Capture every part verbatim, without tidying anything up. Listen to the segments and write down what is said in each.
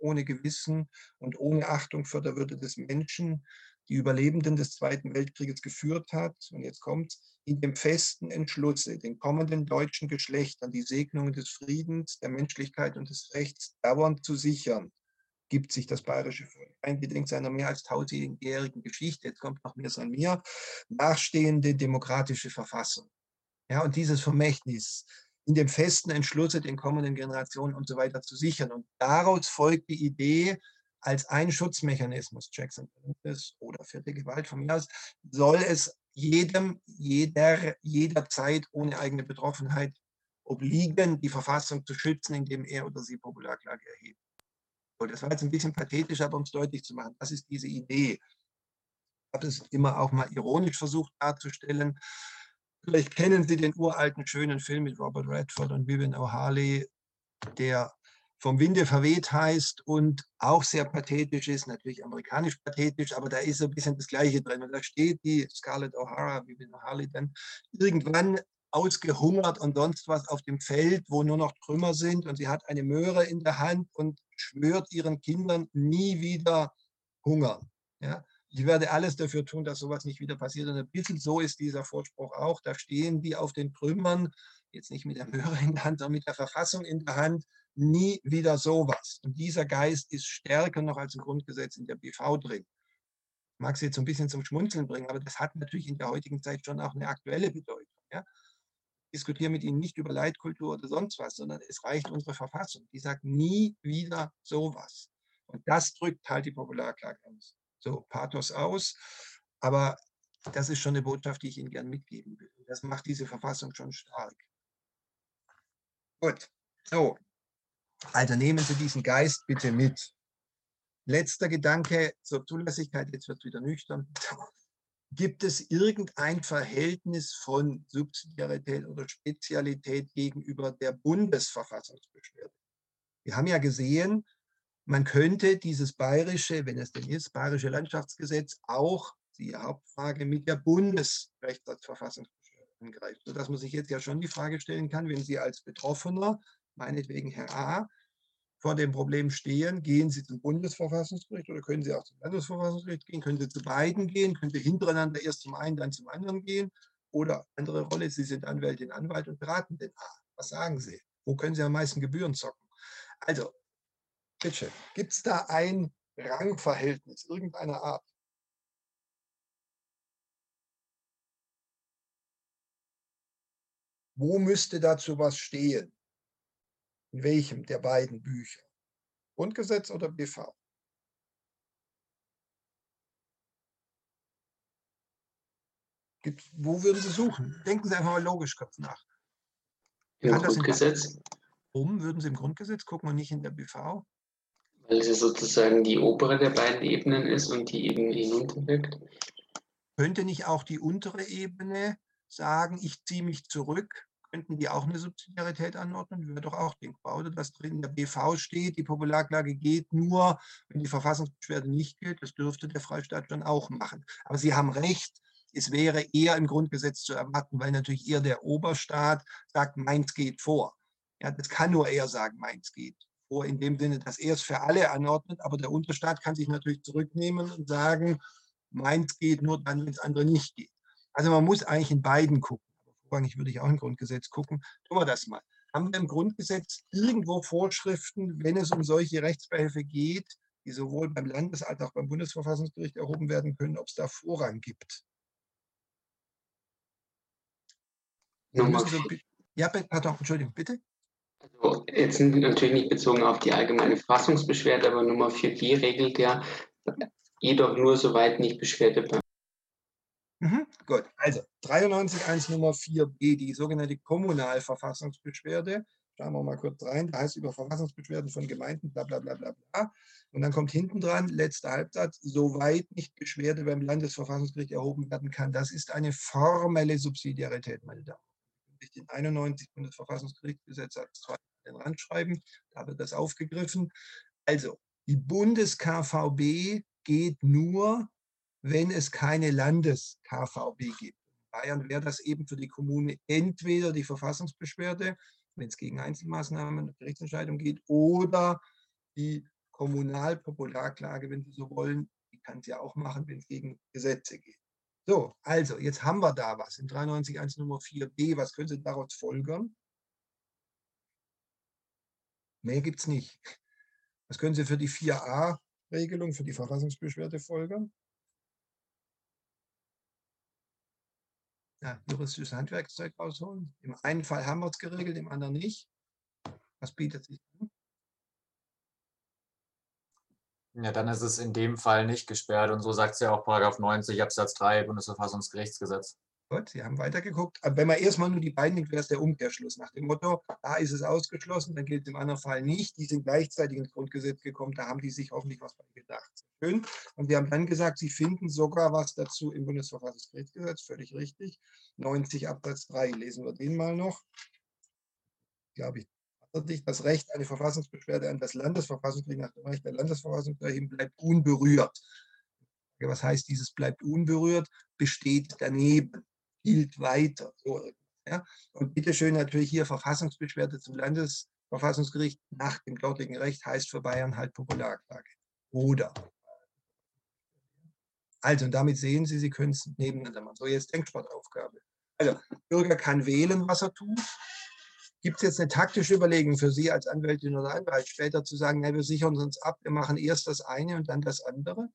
ohne Gewissen und ohne Achtung für die Würde des Menschen die Überlebenden des Zweiten Weltkrieges geführt hat, und jetzt kommt, in dem festen Entschlusse, den kommenden deutschen Geschlechtern die Segnungen des Friedens, der Menschlichkeit und des Rechts dauernd zu sichern, gibt sich das Bayerische Volk eingedenk seiner mehr als tausendjährigen Geschichte, jetzt kommt noch mehr an mir, nachstehende demokratische Verfassung. Ja, und dieses Vermächtnis in dem festen Entschlusse, den kommenden Generationen und so weiter zu sichern. Und daraus folgt die Idee, als ein Schutzmechanismus, Checks and Balances oder vierte Gewalt von mir aus, soll es jedem, jeder, jederzeit ohne eigene Betroffenheit obliegen, die Verfassung zu schützen, indem er oder sie Popularklage erhebt. So, das war jetzt ein bisschen pathetisch, aber um es deutlich zu machen, das ist diese Idee. Ich habe es immer auch mal ironisch versucht darzustellen. Vielleicht kennen Sie den uralten, schönen Film mit Robert Redford und Vivian O'Harley, der Vom Winde verweht heißt und auch sehr pathetisch ist, natürlich amerikanisch pathetisch, aber da ist so ein bisschen das Gleiche drin. Und da steht die Scarlett O'Hara, Vivian O'Harley, dann irgendwann ausgehungert und sonst was auf dem Feld, wo nur noch Trümmer sind, und sie hat eine Möhre in der Hand und schwört ihren Kindern, nie wieder hungern. Ja? Ich werde alles dafür tun, dass sowas nicht wieder passiert. Und ein bisschen so ist dieser Vorspruch auch. Da stehen die auf den Trümmern, jetzt nicht mit der Möhre in der Hand, sondern mit der Verfassung in der Hand, nie wieder sowas. Und dieser Geist ist stärker noch als im Grundgesetz in der B V drin. Ich mag es jetzt so ein bisschen zum Schmunzeln bringen, aber das hat natürlich in der heutigen Zeit schon auch eine aktuelle Bedeutung. Ja? Ich diskutiere mit Ihnen nicht über Leitkultur oder sonst was, sondern es reicht unsere Verfassung. Die sagt nie wieder sowas. Und das drückt halt die Popularklage aus. So, Pathos aus, aber das ist schon eine Botschaft, die ich Ihnen gern mitgeben will. Das macht diese Verfassung schon stark. Gut, so. Also nehmen Sie diesen Geist bitte mit. Letzter Gedanke zur Zulässigkeit, jetzt wird es wieder nüchtern. Gibt es irgendein Verhältnis von Subsidiarität oder Spezialität gegenüber der Bundesverfassungsbeschwerde? Wir haben ja gesehen, man könnte dieses bayerische, wenn es denn ist, bayerische Landschaftsgesetz auch, die Hauptfrage, mit der Bundesrechtsverfassungsbeschwerde angreifen, sodass man sich jetzt ja schon die Frage stellen kann, wenn Sie als Betroffener, meinetwegen Herr A., vor dem Problem stehen, gehen Sie zum Bundesverfassungsgericht oder können Sie auch zum Landesverfassungsgericht gehen, können Sie zu beiden gehen, können Sie hintereinander erst zum einen, dann zum anderen gehen, oder andere Rolle, Sie sind Anwältin, Anwalt und beraten den A. Was sagen Sie? Wo können Sie am meisten Gebühren zocken? Also, bitte, gibt es da ein Rangverhältnis irgendeiner Art? Wo müsste dazu was stehen? In welchem der beiden Bücher? Grundgesetz oder B V? Gibt's, wo würden Sie suchen? Denken Sie einfach mal logisch kurz nach. Im Grundgesetz? Warum würden Sie im Grundgesetz gucken und nicht in der B V? Weil es ja sozusagen die obere der beiden Ebenen ist und die Ebene hinunterwirkt. Könnte nicht auch die untere Ebene sagen, ich ziehe mich zurück? Könnten die auch eine Subsidiarität anordnen? Wäre doch auch denkbar, oder? Dass drin in der B V steht, die Popularklage geht nur, wenn die Verfassungsbeschwerde nicht gilt. Das dürfte der Freistaat dann auch machen. Aber Sie haben recht, es wäre eher im Grundgesetz zu erwarten, weil natürlich eher der Oberstaat sagt, meins geht vor. Ja, das kann nur er sagen, meins geht vor, in dem Sinne, dass er es für alle anordnet. Aber der Unterstaat kann sich natürlich zurücknehmen und sagen, meins geht nur dann, wenn es andere nicht geht. Also man muss eigentlich in beiden gucken. Ich würde ich auch im Grundgesetz gucken. Tun wir das mal. Haben wir im Grundgesetz irgendwo Vorschriften, wenn es um solche Rechtsbeihilfe geht, die sowohl beim Landes- als auch beim Bundesverfassungsgericht erhoben werden können, ob es da Vorrang gibt? Nummer so, ja, pardon, Entschuldigung, bitte. Also jetzt sind wir natürlich nicht bezogen auf die allgemeine Verfassungsbeschwerde, aber Nummer vier b regelt ja jedoch nur, soweit nicht Beschwerde bei. Mhm, gut, also dreiundneunzig Absatz eins Nummer vier b, die sogenannte Kommunalverfassungsbeschwerde. Schauen wir mal kurz rein, da heißt es über Verfassungsbeschwerden von Gemeinden, bla bla bla bla bla. Und dann kommt hinten dran, letzter Halbsatz, soweit nicht Beschwerde beim Landesverfassungsgericht erhoben werden kann. Das ist eine formelle Subsidiarität, meine Damen und Herren. Durch den einundneunzig Bundesverfassungsgerichtsgesetz als zwei den Rand schreiben, da wird das aufgegriffen. Also, die Bundes-K V B geht nur, wenn es keine Landes-K V B gibt. In Bayern wäre das eben für die Kommune entweder die Verfassungsbeschwerde, wenn es gegen Einzelmaßnahmen und Gerichtsentscheidungen geht, oder die Kommunalpopularklage, wenn Sie so wollen, die kann es ja auch machen, wenn es gegen Gesetze geht. So, also, jetzt haben wir da was in dreiundneunzig Absatz eins Nummer vier b. Was können Sie daraus folgern? Mehr gibt es nicht. Was können Sie für die vier a Regelung, für die Verfassungsbeschwerde folgern? Ja, juristisches Handwerkszeug rausholen. Im einen Fall haben wir es geregelt, im anderen nicht. Was bietet sich an? Ja, dann ist es in dem Fall nicht gesperrt. Und so sagt es ja auch Paragraph neunzig Absatz drei Bundesverfassungsgerichtsgesetz. Gut, Sie haben weitergeguckt. Aber wenn man erstmal nur die beiden nimmt, wäre es der Umkehrschluss. Nach dem Motto, da ist es ausgeschlossen, dann gilt es im anderen Fall nicht. Die sind gleichzeitig ins Grundgesetz gekommen, da haben die sich hoffentlich was bei gedacht. Schön. Und Sie haben dann gesagt, Sie finden sogar was dazu im Bundesverfassungsgerichtsgesetz. Völlig richtig. neunzig Absatz drei, lesen wir den mal noch. Glaube ich. Das Recht, eine Verfassungsbeschwerde an das Landesverfassungsgericht nach dem Recht der Landesverfassung zu erheben, bleibt unberührt. Was heißt dieses bleibt unberührt? Besteht daneben, gilt weiter. So, ja? Und bitteschön natürlich hier Verfassungsbeschwerde zum Landesverfassungsgericht nach dem dortigen Recht heißt für Bayern halt Popularklage. Oder. Also, und damit sehen Sie, Sie können es nebeneinander machen. So, jetzt Denksportaufgabe. Also, der Bürger kann wählen, was er tut. Gibt es jetzt eine taktische Überlegung für Sie als Anwältin oder Anwalt, später zu sagen, na, wir sichern uns ab, wir machen erst das eine und dann das andere?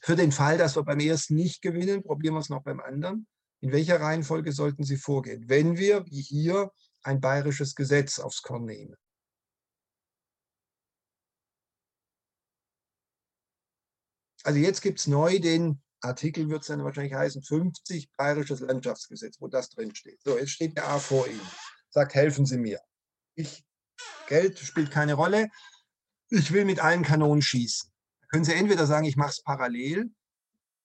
Für den Fall, dass wir beim ersten nicht gewinnen, probieren wir es noch beim anderen. In welcher Reihenfolge sollten Sie vorgehen, wenn wir, wie hier, ein bayerisches Gesetz aufs Korn nehmen? Also jetzt gibt es neu den Artikel, wird es dann wahrscheinlich heißen, fünfzig bayerisches Landschaftsgesetz, wo das drinsteht. So, jetzt steht der A vor Ihnen. Sagt, helfen Sie mir. Ich, Geld spielt keine Rolle. Ich will mit allen Kanonen schießen. Da können Sie entweder sagen, ich mache es parallel.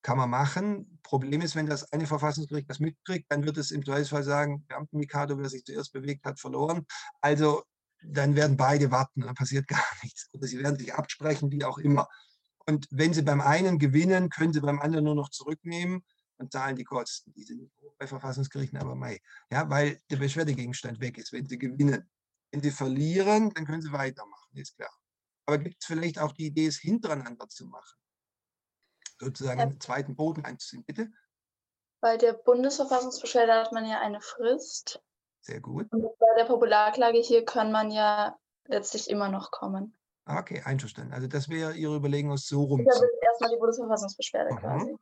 Kann man machen. Problem ist, wenn das eine Verfassungsgericht das mitkriegt, dann wird es im Zweifelsfall sagen, Beamten-Mikado, wer sich zuerst bewegt hat, verloren. Also dann werden beide warten, dann passiert gar nichts. Oder sie werden sich absprechen, wie auch immer. Und wenn Sie beim einen gewinnen, können Sie beim anderen nur noch zurücknehmen. Und zahlen die Kosten. Die sind nicht hoch bei Verfassungsgerichten, aber mei. Ja, weil der Beschwerdegegenstand weg ist, wenn sie gewinnen. Wenn sie verlieren, dann können sie weitermachen, ist klar. Aber gibt es vielleicht auch die Idee, es hintereinander zu machen? Sozusagen einen zweiten Boden einzuziehen, bitte? Bei der Bundesverfassungsbeschwerde hat man ja eine Frist. Sehr gut. Und bei der Popularklage hier kann man ja letztlich immer noch kommen. Okay, einverstanden. Also das wäre Ihre Überlegung, aus so rum. Das ist erstmal die Bundesverfassungsbeschwerde, mhm, quasi.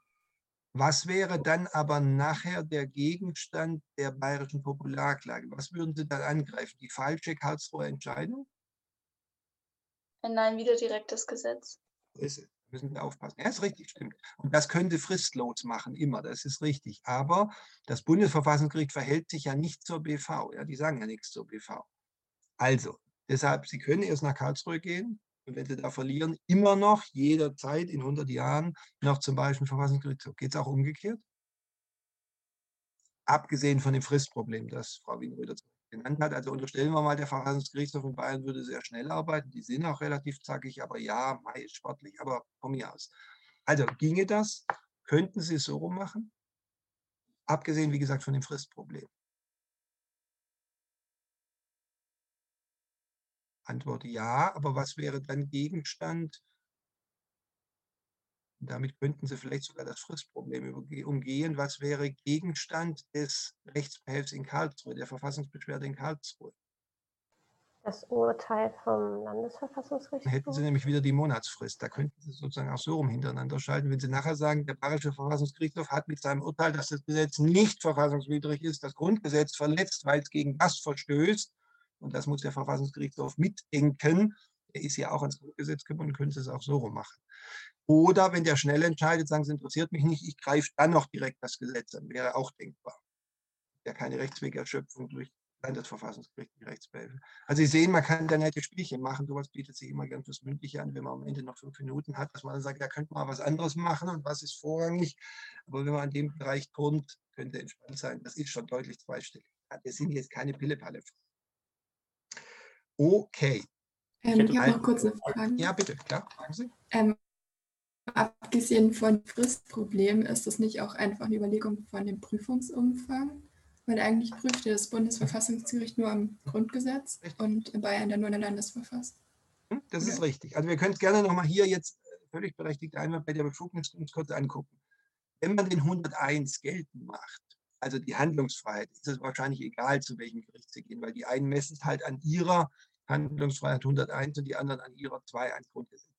Was wäre dann aber nachher der Gegenstand der bayerischen Popularklage? Was würden Sie dann angreifen? Die falsche Karlsruher Entscheidung? Nein, wieder direktes Gesetz. So ist es. Müssen wir aufpassen. Ja, ist richtig, stimmt. Und das können Sie fristlos machen, immer. Das ist richtig. Aber das Bundesverfassungsgericht verhält sich ja nicht zur B V. Ja, die sagen ja nichts zur B V. Also, deshalb, Sie können erst nach Karlsruhe gehen. Und wenn Sie da verlieren, immer noch jederzeit in hundert Jahren noch zum Bayerischen Verfassungsgerichtshof. Geht es auch umgekehrt? Abgesehen von dem Fristproblem, das Frau Wienröder genannt hat. Also unterstellen wir mal, der Verfassungsgerichtshof in Bayern würde sehr schnell arbeiten. Die sind auch relativ zackig, aber ja, mei, ist sportlich, aber von mir aus. Also ginge das? Könnten Sie es so rum machen? Abgesehen, wie gesagt, von dem Fristproblem. Antwort ja, aber was wäre dann Gegenstand? Damit könnten Sie vielleicht sogar das Fristproblem umgehen. Was wäre Gegenstand des Rechtsbehelfs in Karlsruhe, der Verfassungsbeschwerde in Karlsruhe? Das Urteil vom Landesverfassungsgericht. Dann hätten Sie nämlich wieder die Monatsfrist. Da könnten Sie sozusagen auch so rum hintereinander schalten. Wenn Sie nachher sagen, der Bayerische Verfassungsgerichtshof hat mit seinem Urteil, dass das Gesetz nicht verfassungswidrig ist, das Grundgesetz verletzt, weil es gegen das verstößt, und das muss der Verfassungsgerichtshof mitdenken. Er ist ja auch ans Grundgesetz gebunden, können Sie es auch so rum machen. Oder wenn der schnell entscheidet, sagen Sie, interessiert mich nicht, ich greife dann noch direkt das Gesetz an. Wäre auch denkbar. Ja, keine Rechtswegerschöpfung durch Landesverfassungsgericht, die Rechtsbehelfe. Also Sie sehen, man kann da nette Spielchen machen. Sowas bietet sich immer gern fürs Mündliche an, wenn man am Ende noch fünf Minuten hat, dass man dann sagt, da könnte man was anderes machen und was ist vorrangig. Aber wenn man an dem Bereich kommt, könnte entspannt sein. Das ist schon deutlich zweistellig. Das sind jetzt keine Pille-Palle-Fragen. Okay. Ähm, ich ich habe noch kurz eine Frage. Ja, bitte, klar. Fragen Sie. Ähm, abgesehen von Fristproblemen, ist das nicht auch einfach eine Überlegung von dem Prüfungsumfang? Weil eigentlich prüft das Bundesverfassungsgericht nur am Grundgesetz und in Bayern dann nur in der Landesverfassung. Hm? das okay. ist richtig. Also wir können es gerne nochmal hier jetzt völlig berechtigt einmal bei der Befugnis uns kurz angucken. Wenn man den hunderteins geltend macht, also die Handlungsfreiheit, ist es wahrscheinlich egal, zu welchem Gericht sie gehen, weil die einen messen halt an ihrer Handlungsfreiheit hunderteins und die anderen an ihrer zweihunderteins Grundgesetz.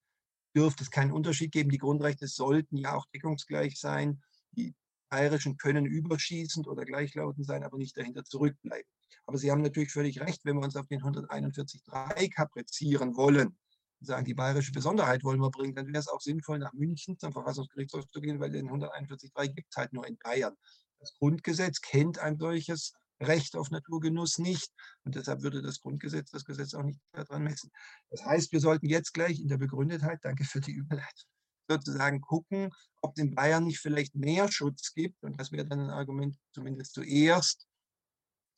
Dürfte es keinen Unterschied geben. Die Grundrechte sollten ja auch deckungsgleich sein. Die bayerischen können überschießend oder gleichlautend sein, aber nicht dahinter zurückbleiben. Aber Sie haben natürlich völlig recht, wenn wir uns auf den hunderteinundvierzig Absatz drei kaprizieren wollen, sagen, die bayerische Besonderheit wollen wir bringen, dann wäre es auch sinnvoll, nach München zum Verfassungsgerichtshof zu gehen, weil den hunderteinundvierzig Absatz drei gibt es halt nur in Bayern. Das Grundgesetz kennt ein solches Recht auf Naturgenuss nicht und deshalb würde das Grundgesetz das Gesetz auch nicht daran messen. Das heißt, wir sollten jetzt gleich in der Begründetheit, danke für die Überleitung, sozusagen gucken, ob es in Bayern nicht vielleicht mehr Schutz gibt und das wäre dann ein Argument, zumindest zuerst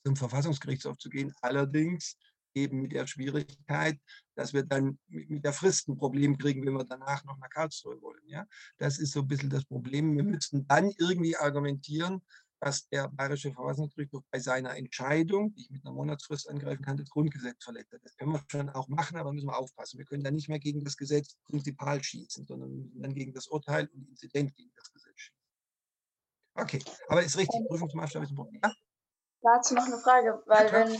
zum Verfassungsgerichtshof zu gehen, allerdings eben mit der Schwierigkeit, dass wir dann mit der Frist ein Problem kriegen, wenn wir danach noch nach Karlsruhe wollen. Ja? Das ist so ein bisschen das Problem. Wir müssten dann irgendwie argumentieren, dass der Bayerische Verfassungsgerichtshof bei seiner Entscheidung, die ich mit einer Monatsfrist angreifen kann, das Grundgesetz verletzt hat. Das können wir schon auch machen, aber müssen wir aufpassen. Wir können da nicht mehr gegen das Gesetz prinzipal schießen, sondern müssen dann gegen das Urteil und Inzident gegen das Gesetz schießen. Okay, aber ist richtig, Prüfungsmaßstab ist ein Problem. Ja? Dazu noch eine Frage, weil ja, wenn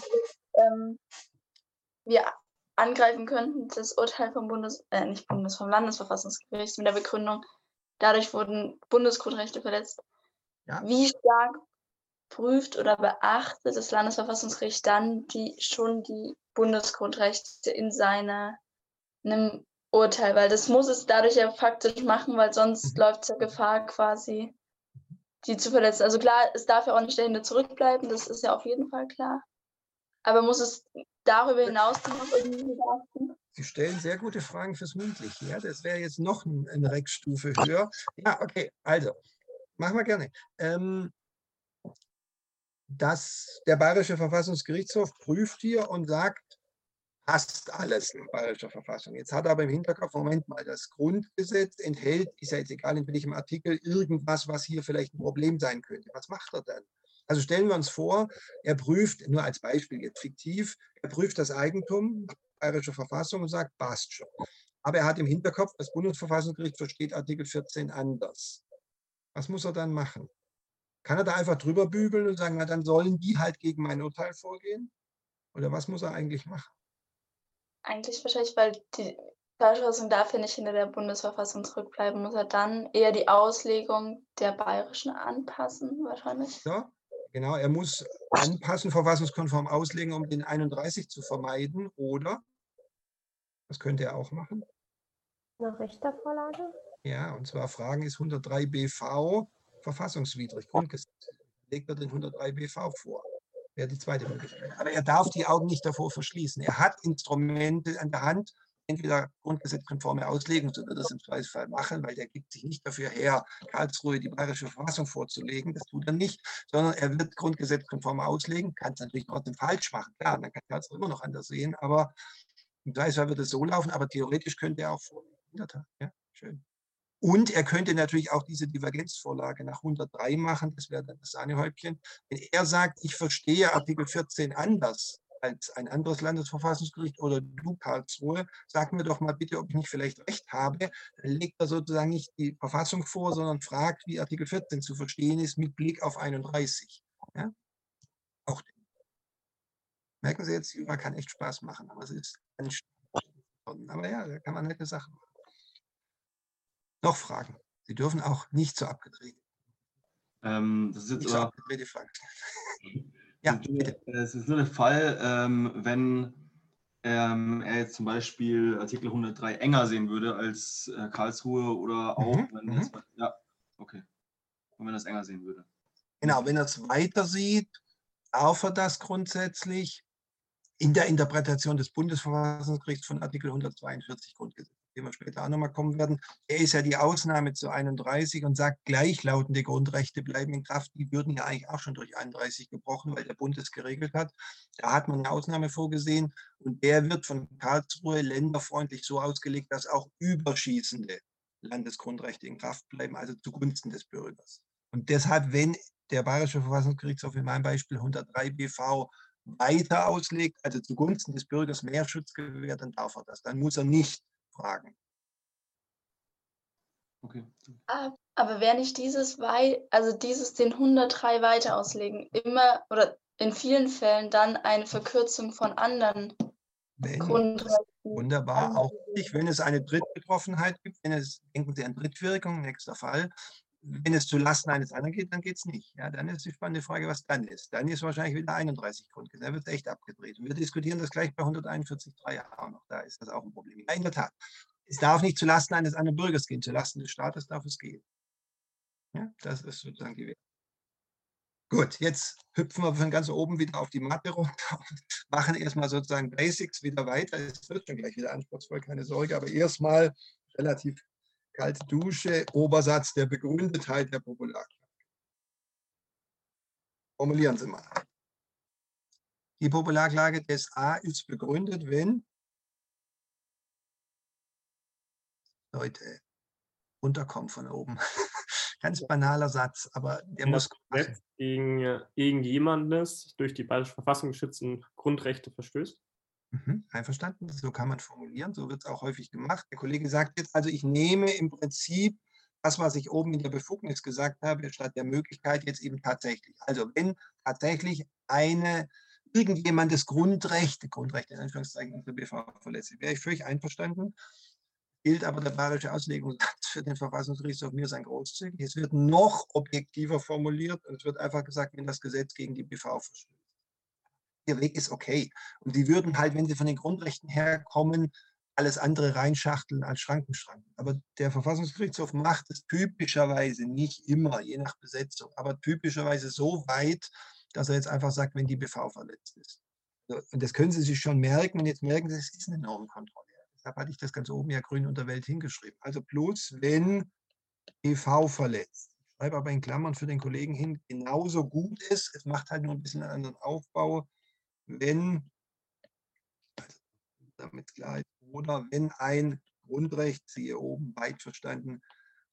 ähm, wir angreifen könnten, das Urteil vom Bundes, äh, nicht Bundes, vom Landesverfassungsgericht mit der Begründung, dadurch wurden Bundesgrundrechte verletzt. Ja. Wie stark prüft oder beachtet das Landesverfassungsgericht dann die, schon die Bundesgrundrechte in seinem Urteil? Weil das muss es dadurch ja faktisch machen, weil sonst mhm. läuft es ja Gefahr, quasi die zu verletzen. Also klar, es darf ja auch nicht dahinter zurückbleiben, das ist ja auf jeden Fall klar. Aber muss es darüber hinaus noch irgendwie beachten? Sie stellen sehr gute Fragen fürs Mündliche. Ja? Das wäre jetzt noch eine Rechtsstufe höher. Ja, okay, also. Machen wir gerne. Ähm, das, der Bayerische Verfassungsgerichtshof prüft hier und sagt, passt alles in bayerischer Verfassung. Jetzt hat er aber im Hinterkopf, Moment mal, das Grundgesetz enthält, ist ja jetzt egal in welchem Artikel, irgendwas, was hier vielleicht ein Problem sein könnte. Was macht er dann? Also stellen wir uns vor, er prüft, nur als Beispiel jetzt fiktiv, er prüft das Eigentum bayerischer Verfassung und sagt, passt schon. Aber er hat im Hinterkopf, das Bundesverfassungsgericht versteht Artikel vierzehn anders. Was muss er dann machen? Kann er da einfach drüber bügeln und sagen, na dann sollen die halt gegen mein Urteil vorgehen? Oder was muss er eigentlich machen? Eigentlich wahrscheinlich, weil die Verfassung darf ja nicht hinter der Bundesverfassung zurückbleiben, muss er dann eher die Auslegung der bayerischen anpassen wahrscheinlich. Ja, genau, er muss anpassen, verfassungskonform auslegen, um den einunddreißig zu vermeiden. Oder, das könnte er auch machen. Eine Richtervorlage? Ja, und zwar Fragen, ist hundertdrei B V verfassungswidrig, Grundgesetz? Legt er den hundertdrei B V vor? Wäre die zweite Möglichkeit. Aber er darf die Augen nicht davor verschließen. Er hat Instrumente an der Hand, entweder grundgesetzkonforme Auslegung, so wird er das im Zweifelsfall machen, weil der gibt sich nicht dafür her, Karlsruhe die bayerische Verfassung vorzulegen, das tut er nicht, sondern er wird grundgesetzkonform auslegen, kann es natürlich trotzdem falsch machen, klar, dann kann Karlsruhe immer noch anders sehen, aber im Zweifelsfall wird es so laufen, aber theoretisch könnte er auch vorlegen. In der Tat, ja, schön. Und er könnte natürlich auch diese Divergenzvorlage nach hundertdrei machen, das wäre dann das Sahnehäubchen. Wenn er sagt, ich verstehe Artikel vierzehn anders als ein anderes Landesverfassungsgericht oder du, Karlsruhe, sag mir doch mal bitte, ob ich nicht vielleicht recht habe, dann legt er sozusagen nicht die Verfassung vor, sondern fragt, wie Artikel vierzehn zu verstehen ist mit Blick auf einunddreißig. Ja? Auch den. Merken Sie jetzt, man kann echt Spaß machen, aber es ist anstrengend. Aber ja, da kann man nette Sachen machen. Noch Fragen? Sie dürfen auch nicht so abgedreht. Ähm, das ist jetzt nicht so abgedrehte Fragen. Ja, bitte. Es ist nur der Fall, ähm, wenn ähm, er jetzt zum Beispiel Artikel hundertdrei enger sehen würde als äh, Karlsruhe oder auch, mhm, wenn das, mhm. ja, okay. Und wenn er es enger sehen würde. Genau, wenn er es weiter sieht, darf er das grundsätzlich in der Interpretation des Bundesverfassungsgerichts von Artikel hundertzweiundvierzig Grundgesetz, dem wir später auch nochmal kommen werden. Er ist ja die Ausnahme zu einunddreißig und sagt, gleichlautende Grundrechte bleiben in Kraft. Die würden ja eigentlich auch schon durch einunddreißig gebrochen, weil der Bund es geregelt hat. Da hat man eine Ausnahme vorgesehen und der wird von Karlsruhe länderfreundlich so ausgelegt, dass auch überschießende Landesgrundrechte in Kraft bleiben, also zugunsten des Bürgers. Und deshalb, wenn der Bayerische Verfassungsgerichtshof in meinem Beispiel hundertdrei B V weiter auslegt, also zugunsten des Bürgers mehr Schutz gewährt, dann darf er das. Dann muss er nicht fragen. Okay. Aber wäre nicht dieses, also dieses den hundertdrei weiter auslegen, immer oder in vielen Fällen dann eine Verkürzung von anderen Grundrechten? Wunderbar, auch nicht, wenn es eine Drittbetroffenheit gibt, wenn es, denken Sie an Drittwirkung, nächster Fall, wenn es zulasten eines anderen geht, dann geht es nicht. Ja, dann ist die spannende Frage, was dann ist. Dann ist wahrscheinlich wieder einunddreißig Grundgesetz, da wird es echt abgedreht. Und wir diskutieren das gleich bei hunderteinundvierzig Absatz drei a noch, da ist das auch ein Problem. Ja, in der Tat, es darf nicht zulasten eines anderen Bürgers gehen, zulasten des Staates darf es gehen. Ja, das ist sozusagen die Welt. Gut, jetzt hüpfen wir von ganz oben wieder auf die Matte runter und machen erstmal sozusagen Basics wieder weiter. Es wird schon gleich wieder anspruchsvoll, keine Sorge, aber erstmal relativ kalte Dusche, Obersatz der Begründetheit der Popularklage. Formulieren Sie mal. Die Popularklage des A ist begründet, wenn Leute, runterkommen von oben. Ganz banaler Satz, aber der muss Gesetz gegen, gegen jemandes durch die Bayerische Verfassung geschützten Grundrechte verstößt. Mhm, einverstanden, so kann man formulieren, so wird es auch häufig gemacht. Der Kollege sagt jetzt, also ich nehme im Prinzip das, was ich oben in der Befugnis gesagt habe, statt der Möglichkeit jetzt eben tatsächlich. Also wenn tatsächlich eine, irgendjemandes Grundrechte, Grundrechte in Anführungszeichen, unter B V verletzt, wäre ich völlig einverstanden. Gilt aber der bayerische Auslegungssatz für den Verfassungsgerichtshof mir sein großzügig. Es wird noch objektiver formuliert und es wird einfach gesagt, wenn das Gesetz gegen die B V verstößt. Der Weg ist okay. Und die würden halt, wenn sie von den Grundrechten herkommen, alles andere reinschachteln als Schrankenschranken. Aber der Verfassungsgerichtshof macht es typischerweise, nicht immer, je nach Besetzung, aber typischerweise so weit, dass er jetzt einfach sagt, wenn die B V verletzt ist. Und das können Sie sich schon merken. Und jetzt merken Sie, es ist eine Normenkontrolle. Deshalb hatte ich das ganz oben ja grün unter Welt hingeschrieben. Also bloß, wenn B V verletzt. Ich schreibe aber in Klammern für den Kollegen hin, genauso gut ist. Es macht halt nur ein bisschen einen anderen Aufbau, wenn, also damit Klarheit, oder wenn ein Grundrecht, siehe oben, weit verstanden,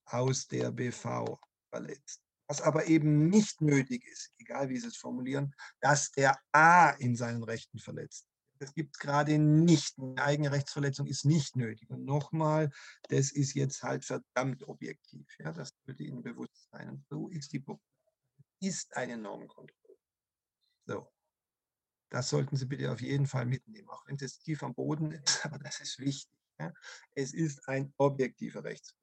aus der B V verletzt. Was aber eben nicht nötig ist, egal wie Sie es formulieren, dass der A in seinen Rechten verletzt. Das gibt es gerade nicht. Eine eigene Rechtsverletzung ist nicht nötig. Und nochmal, das ist jetzt halt verdammt objektiv. Ja, das würde Ihnen bewusst sein. Und so ist die Population. Ist eine Normenkontrolle. So. Das sollten Sie bitte auf jeden Fall mitnehmen, auch wenn es jetzt tief am Boden ist, aber das ist wichtig. Ja. Es ist ein objektiver Rechtsverletzung.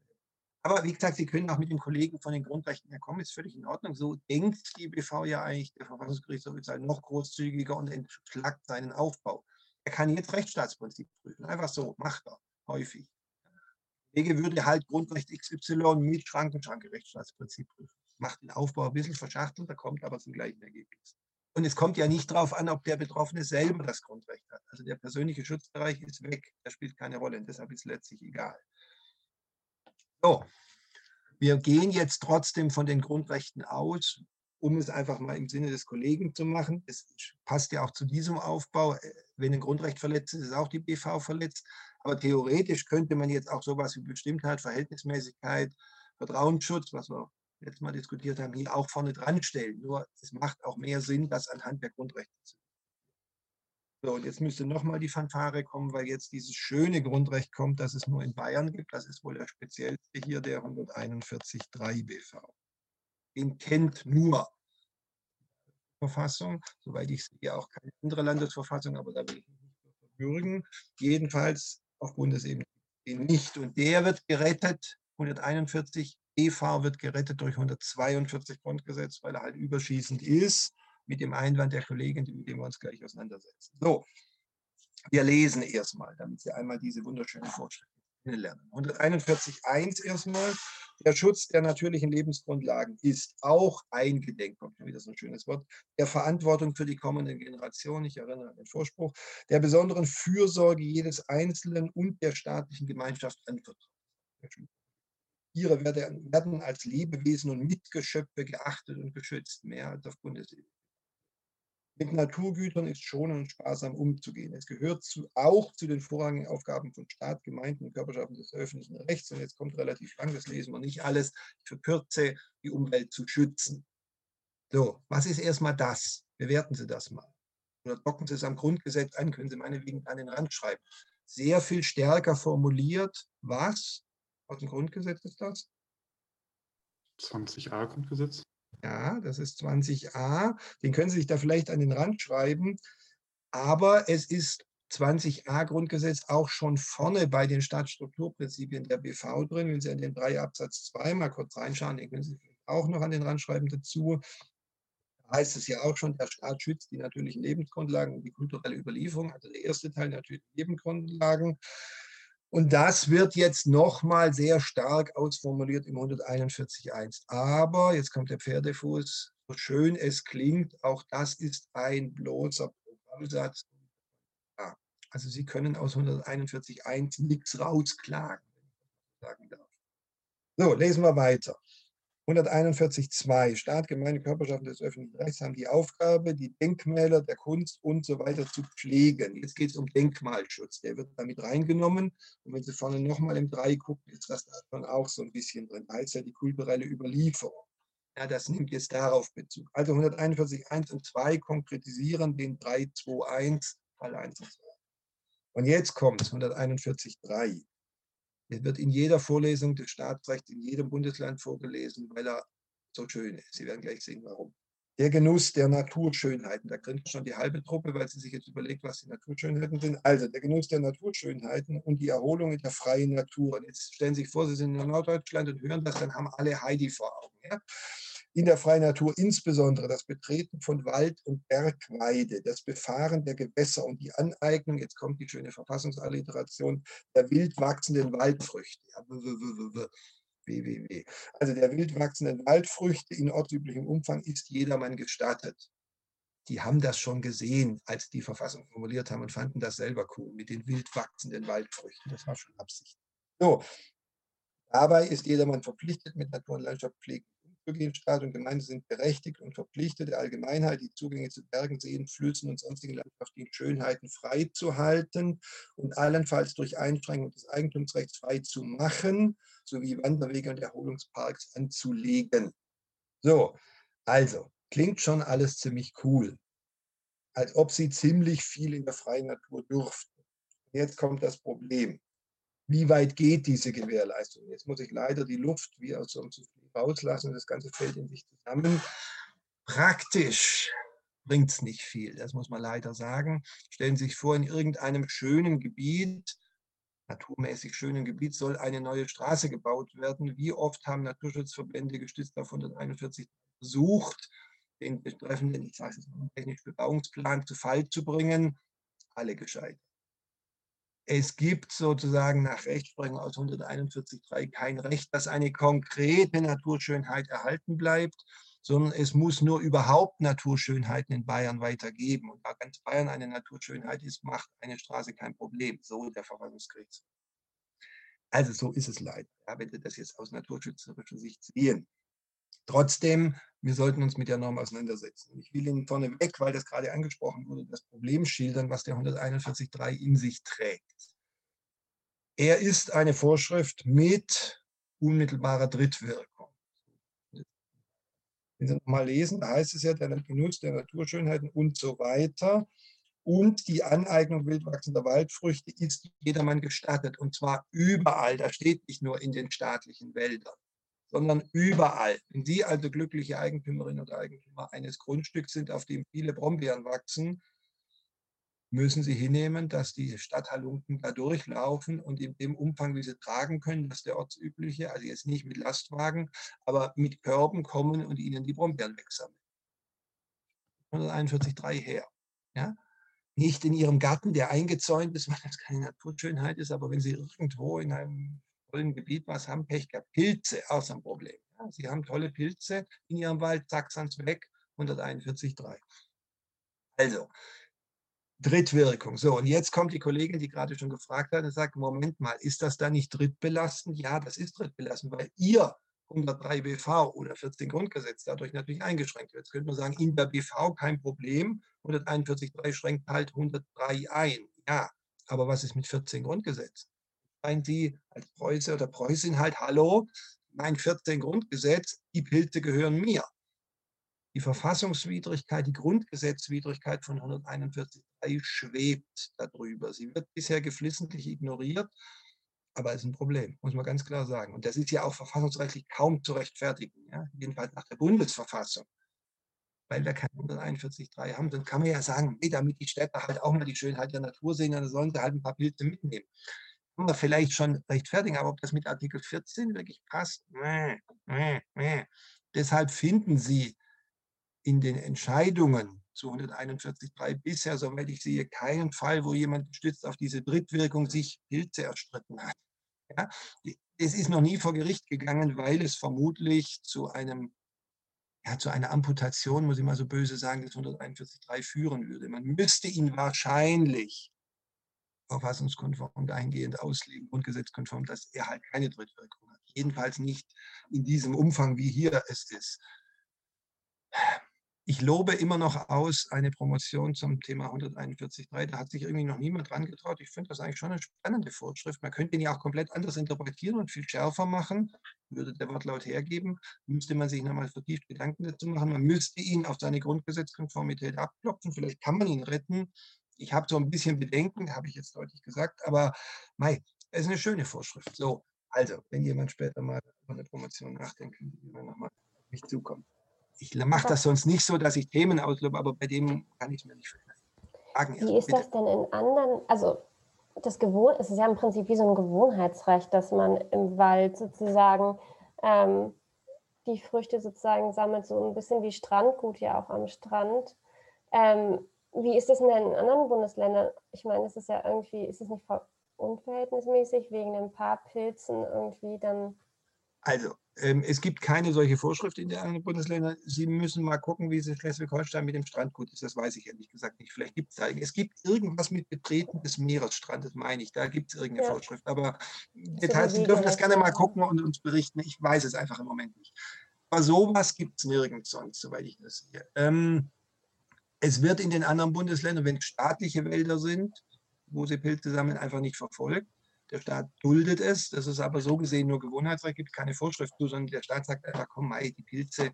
Aber wie gesagt, Sie können auch mit dem Kollegen von den Grundrechten herkommen, ist völlig in Ordnung. So denkt die B V ja eigentlich, der Verfassungsgerichtshof ist halt noch großzügiger und entschlackt seinen Aufbau. Er kann jetzt Rechtsstaatsprinzip prüfen, einfach so, macht er, häufig. Wege würde halt Grundrecht X Y mit Schrankenschranke Rechtsstaatsprinzip prüfen. Macht den Aufbau ein bisschen verschachtelt, da kommt aber zum gleichen Ergebnis. Und es kommt ja nicht darauf an, ob der Betroffene selber das Grundrecht hat. Also der persönliche Schutzbereich ist weg, der spielt keine Rolle und deshalb ist es letztlich egal. So, wir gehen jetzt trotzdem von den Grundrechten aus, um es einfach mal im Sinne des Kollegen zu machen. Es passt ja auch zu diesem Aufbau. Wenn ein Grundrecht verletzt ist, ist auch die B V verletzt. Aber theoretisch könnte man jetzt auch sowas wie Bestimmtheit, Verhältnismäßigkeit, Vertrauensschutz, was wir letztes Mal diskutiert haben, hier auch vorne dran stellen. Nur es macht auch mehr Sinn, das anhand der Grundrechte zu machen. So, und jetzt müsste nochmal die Fanfare kommen, weil jetzt dieses schöne Grundrecht kommt, das es nur in Bayern gibt. Das ist wohl der speziellste hier, der hunderteinundvierzig Absatz drei B V. Den kennt nur die Verfassung, soweit ich sehe, auch keine andere Landesverfassung, aber da will ich nicht verbürgen. Jedenfalls auf Bundesebene nicht. Und der wird gerettet, hunderteinundvierzig B V wird gerettet durch hundertzweiundvierzig Grundgesetz, weil er halt überschießend ist, mit dem Einwand der Kollegin, mit dem wir uns gleich auseinandersetzen. So, wir lesen erstmal, damit Sie einmal diese wunderschöne Vorschrift kennenlernen. hunderteinundvierzig Absatz eins erstmal. Der Schutz der natürlichen Lebensgrundlagen ist auch eingedenk, kommt schon wieder so ein schönes Wort, der Verantwortung für die kommenden Generationen, ich erinnere an den Vorspruch, der besonderen Fürsorge jedes Einzelnen und der staatlichen Gemeinschaft anvertraut. Tiere werden als Lebewesen und Mitgeschöpfe geachtet und geschützt, mehr als auf Bundesebene. Mit Naturgütern ist schonend und sparsam umzugehen. Es gehört zu, auch zu den vorrangigen Aufgaben von Staat, Gemeinden und Körperschaften des öffentlichen Rechts. Und jetzt kommt relativ lang, das lesen wir nicht alles. Ich verkürze, die Umwelt zu schützen. So, was ist erstmal das? Bewerten Sie das mal. oder docken Sie es am Grundgesetz an, können Sie meinetwegen an den Rand schreiben. Sehr viel stärker formuliert, was aus dem Grundgesetz ist das? zwanzig a Grundgesetz. Ja, das ist zwanzig a. Den können Sie sich da vielleicht an den Rand schreiben. Aber es ist zwanzig a Grundgesetz auch schon vorne bei den Staatsstrukturprinzipien der B V drin. Wenn Sie an den drei Absatz zwei mal kurz reinschauen, den können Sie auch noch an den Rand schreiben dazu. Da heißt es ja auch schon, der Staat schützt die natürlichen Lebensgrundlagen und die kulturelle Überlieferung. Also der erste Teil natürliche Lebensgrundlagen. Und das wird jetzt nochmal sehr stark ausformuliert im hunderteinundvierzig Absatz eins. Aber, jetzt kommt der Pferdefuß, so schön es klingt, auch das ist ein bloßer Programmsatz. Ja, also Sie können aus hunderteinundvierzig Absatz eins nichts rausklagen, wenn ich das sagen darf. So, lesen wir weiter. hunderteinundvierzig Absatz zwei. Staat, Gemeinde, Körperschaften des öffentlichen Rechts haben die Aufgabe, die Denkmäler der Kunst und so weiter zu pflegen. Jetzt geht es um Denkmalschutz. Der wird damit reingenommen. Und wenn Sie vorne nochmal im drei gucken, ist das davon auch so ein bisschen drin. Da heißt ja die kulturelle Überlieferung. Ja, das nimmt jetzt darauf Bezug. Also hunderteinundvierzig Absatz eins und zwei konkretisieren den drei zwei eins, Fall eins und zwei. Und jetzt kommt hunderteinundvierzig Absatz drei. Der wird in jeder Vorlesung des Staatsrechts in jedem Bundesland vorgelesen, weil er so schön ist. Sie werden gleich sehen, warum. Der Genuss der Naturschönheiten. Da grinst schon die halbe Truppe, weil sie sich jetzt überlegt, was die Naturschönheiten sind. Also der Genuss der Naturschönheiten und die Erholung in der freien Natur. Und jetzt stellen Sie sich vor, Sie sind in Norddeutschland und hören das, dann haben alle Heidi vor Augen. Ja? In der freien Natur insbesondere das Betreten von Wald- und Bergweide, das Befahren der Gewässer und die Aneignung, jetzt kommt die schöne Verfassungsalliteration, der wild wachsenden Waldfrüchte. Ja, also der wild wachsenden Waldfrüchte in ortsüblichem Umfang ist jedermann gestattet. Die haben das schon gesehen, als die Verfassung formuliert haben und fanden das selber cool mit den wild wachsenden Waldfrüchten. Das war schon Absicht. So, dabei ist jedermann verpflichtet, mit Natur- und Landschaftspflege Staat und Gemeinde sind berechtigt und verpflichtet, der Allgemeinheit die Zugänge zu Bergen, Seen, Flüssen und sonstigen landschaftlichen Schönheiten freizuhalten und allenfalls durch Einschränkung des Eigentumsrechts frei zu machen, sowie Wanderwege und Erholungsparks anzulegen. So, also, klingt schon alles ziemlich cool, als ob sie ziemlich viel in der freien Natur durften. Jetzt kommt das Problem. Wie weit geht diese Gewährleistung? Jetzt muss ich leider die Luft wie aus so einem Soufflé rauslassen und das Ganze fällt in sich zusammen. Praktisch bringt es nicht viel, das muss man leider sagen. Stellen Sie sich vor, in irgendeinem schönen Gebiet, naturmäßig schönen Gebiet, soll eine neue Straße gebaut werden. Wie oft haben Naturschutzverbände gestützt auf hunderteinundvierzig versucht, den betreffenden, ich sage es mal, technischen Bebauungsplan zu Fall zu bringen? Alle gescheitert. Es gibt sozusagen nach Rechtsprechung aus hunderteinundvierzig Absatz drei kein Recht, dass eine konkrete Naturschönheit erhalten bleibt, sondern es muss nur überhaupt Naturschönheiten in Bayern weitergeben. Und da ganz Bayern eine Naturschönheit ist, macht eine Straße kein Problem. So der Verfassungsgerichtshof. Also so ist es leider, wenn Sie das jetzt aus naturschützerischer Sicht sehen. Trotzdem, wir sollten uns mit der Norm auseinandersetzen. Ich will Ihnen vorneweg, weil das gerade angesprochen wurde, das Problem schildern, was der hunderteinundvierzig Absatz drei in sich trägt. Er ist eine Vorschrift mit unmittelbarer Drittwirkung. Wenn Sie nochmal lesen, da heißt es ja, der Genuss der Naturschönheiten und so weiter und die Aneignung wildwachsender Waldfrüchte ist jedermann gestattet. Und zwar überall, da steht nicht nur in den staatlichen Wäldern, sondern überall. Wenn Sie also glückliche Eigentümerinnen oder Eigentümer eines Grundstücks sind, auf dem viele Brombeeren wachsen, müssen Sie hinnehmen, dass die Stadthalunken da durchlaufen und in dem Umfang, wie sie tragen können, dass der ortsübliche, also jetzt nicht mit Lastwagen, aber mit Körben kommen und Ihnen die Brombeeren wegsammeln. hunderteinundvierzig Absatz drei her. Ja? Nicht in Ihrem Garten, der eingezäunt ist, weil das keine Naturschönheit ist, aber wenn Sie irgendwo in einem Gebiet, was haben Pech gehabt? Pilze, auch so ein Problem. Ja, Sie haben tolle Pilze in Ihrem Wald, zack, sands weg, hunderteinundvierzig Absatz drei. Also, Drittwirkung. So, und jetzt kommt die Kollegin, die gerade schon gefragt hat, und sagt, Moment mal, ist das da nicht drittbelastend? Ja, das ist drittbelastend, weil Ihr hundertdrei B V oder vierzehn Grundgesetz dadurch natürlich eingeschränkt wird. Jetzt könnte man sagen, in der B V kein Problem, hunderteinundvierzig Absatz drei schränkt halt hundertdrei ein. Ja, aber was ist mit vierzehn Grundgesetz? Meinen Sie als Preuße oder Preußin halt, hallo, mein vierzehn Grundgesetz, die Pilze gehören mir. die Verfassungswidrigkeit, die Grundgesetzwidrigkeit von hunderteinundvierzig Absatz drei schwebt darüber. Sie wird bisher geflissentlich ignoriert, aber es ist ein Problem, muss man ganz klar sagen. Und das ist ja auch verfassungsrechtlich kaum zu rechtfertigen, ja? Jedenfalls nach der Bundesverfassung. Weil wir keine hunderteinundvierzig Absatz drei haben, dann kann man ja sagen, nee, damit die Städte halt auch mal die Schönheit der Natur sehen, dann sollen sie halt ein paar Pilze mitnehmen. Kann man vielleicht schon rechtfertigen, aber ob das mit Artikel vierzehn wirklich passt? Nee, nee, nee. Deshalb finden Sie in den Entscheidungen zu hunderteinundvierzig Absatz drei bisher, soweit ich sehe, keinen Fall, wo jemand gestützt auf diese Drittwirkung sich Pilze erstritten hat. Ja? Es ist noch nie vor Gericht gegangen, weil es vermutlich zu einem Ja, zu einer Amputation, muss ich mal so böse sagen, des hunderteinundvierzig Absatz drei führen würde. Man müsste ihn wahrscheinlich verfassungskonform dahingehend auslegen, grundgesetzkonform, dass er halt keine Drittwirkung hat. Jedenfalls nicht in diesem Umfang, wie hier es ist. Ich lobe immer noch aus eine Promotion zum Thema hunderteinundvierzig Absatz drei. Da hat sich irgendwie noch niemand dran getraut. Ich finde das eigentlich schon eine spannende Vorschrift. Man könnte ihn ja auch komplett anders interpretieren und viel schärfer machen. Würde der Wortlaut hergeben, müsste man sich nochmal vertieft Gedanken dazu machen. Man müsste ihn auf seine Grundgesetzkonformität abklopfen. Vielleicht kann man ihn retten. Ich habe so ein bisschen Bedenken, habe ich jetzt deutlich gesagt. Aber mei, es ist eine schöne Vorschrift. So, also, wenn jemand später mal über eine Promotion nachdenkt, könnte jemand nochmal auf mich zukommen. Ich mache das sonst nicht so, dass ich Themen auslobe, aber bei dem kann ich mir nicht fragen. Wie ist das denn in anderen, also das Gewohn, es ist ja im Prinzip wie so ein Gewohnheitsrecht, dass man im Wald sozusagen ähm, die Früchte sozusagen sammelt, so ein bisschen wie Strandgut ja auch am Strand. Ähm, wie ist das denn in anderen Bundesländern? Ich meine, es ist ja irgendwie, ist es nicht unverhältnismäßig, wegen ein paar Pilzen irgendwie dann... Also, ähm, es gibt keine solche Vorschrift in den anderen Bundesländern. Sie müssen mal gucken, wie es in Schleswig-Holstein mit dem Strandgut ist. Das weiß ich ehrlich gesagt nicht. Vielleicht gibt es da, es gibt irgendwas mit Betreten des Meeresstrandes, meine ich. Da gibt es irgendeine ja. Vorschrift. Aber Details, Sie dürfen das gerne mal gucken und uns berichten. Ich weiß es einfach im Moment nicht. Aber sowas gibt es nirgends sonst, soweit ich das sehe. Ähm, es wird in den anderen Bundesländern, wenn es staatliche Wälder sind, wo sie Pilze sammeln, einfach nicht verfolgt. Der Staat duldet es, das ist aber so gesehen nur Gewohnheitsrecht, gibt keine Vorschrift zu, sondern der Staat sagt einfach, komm mal, die Pilze,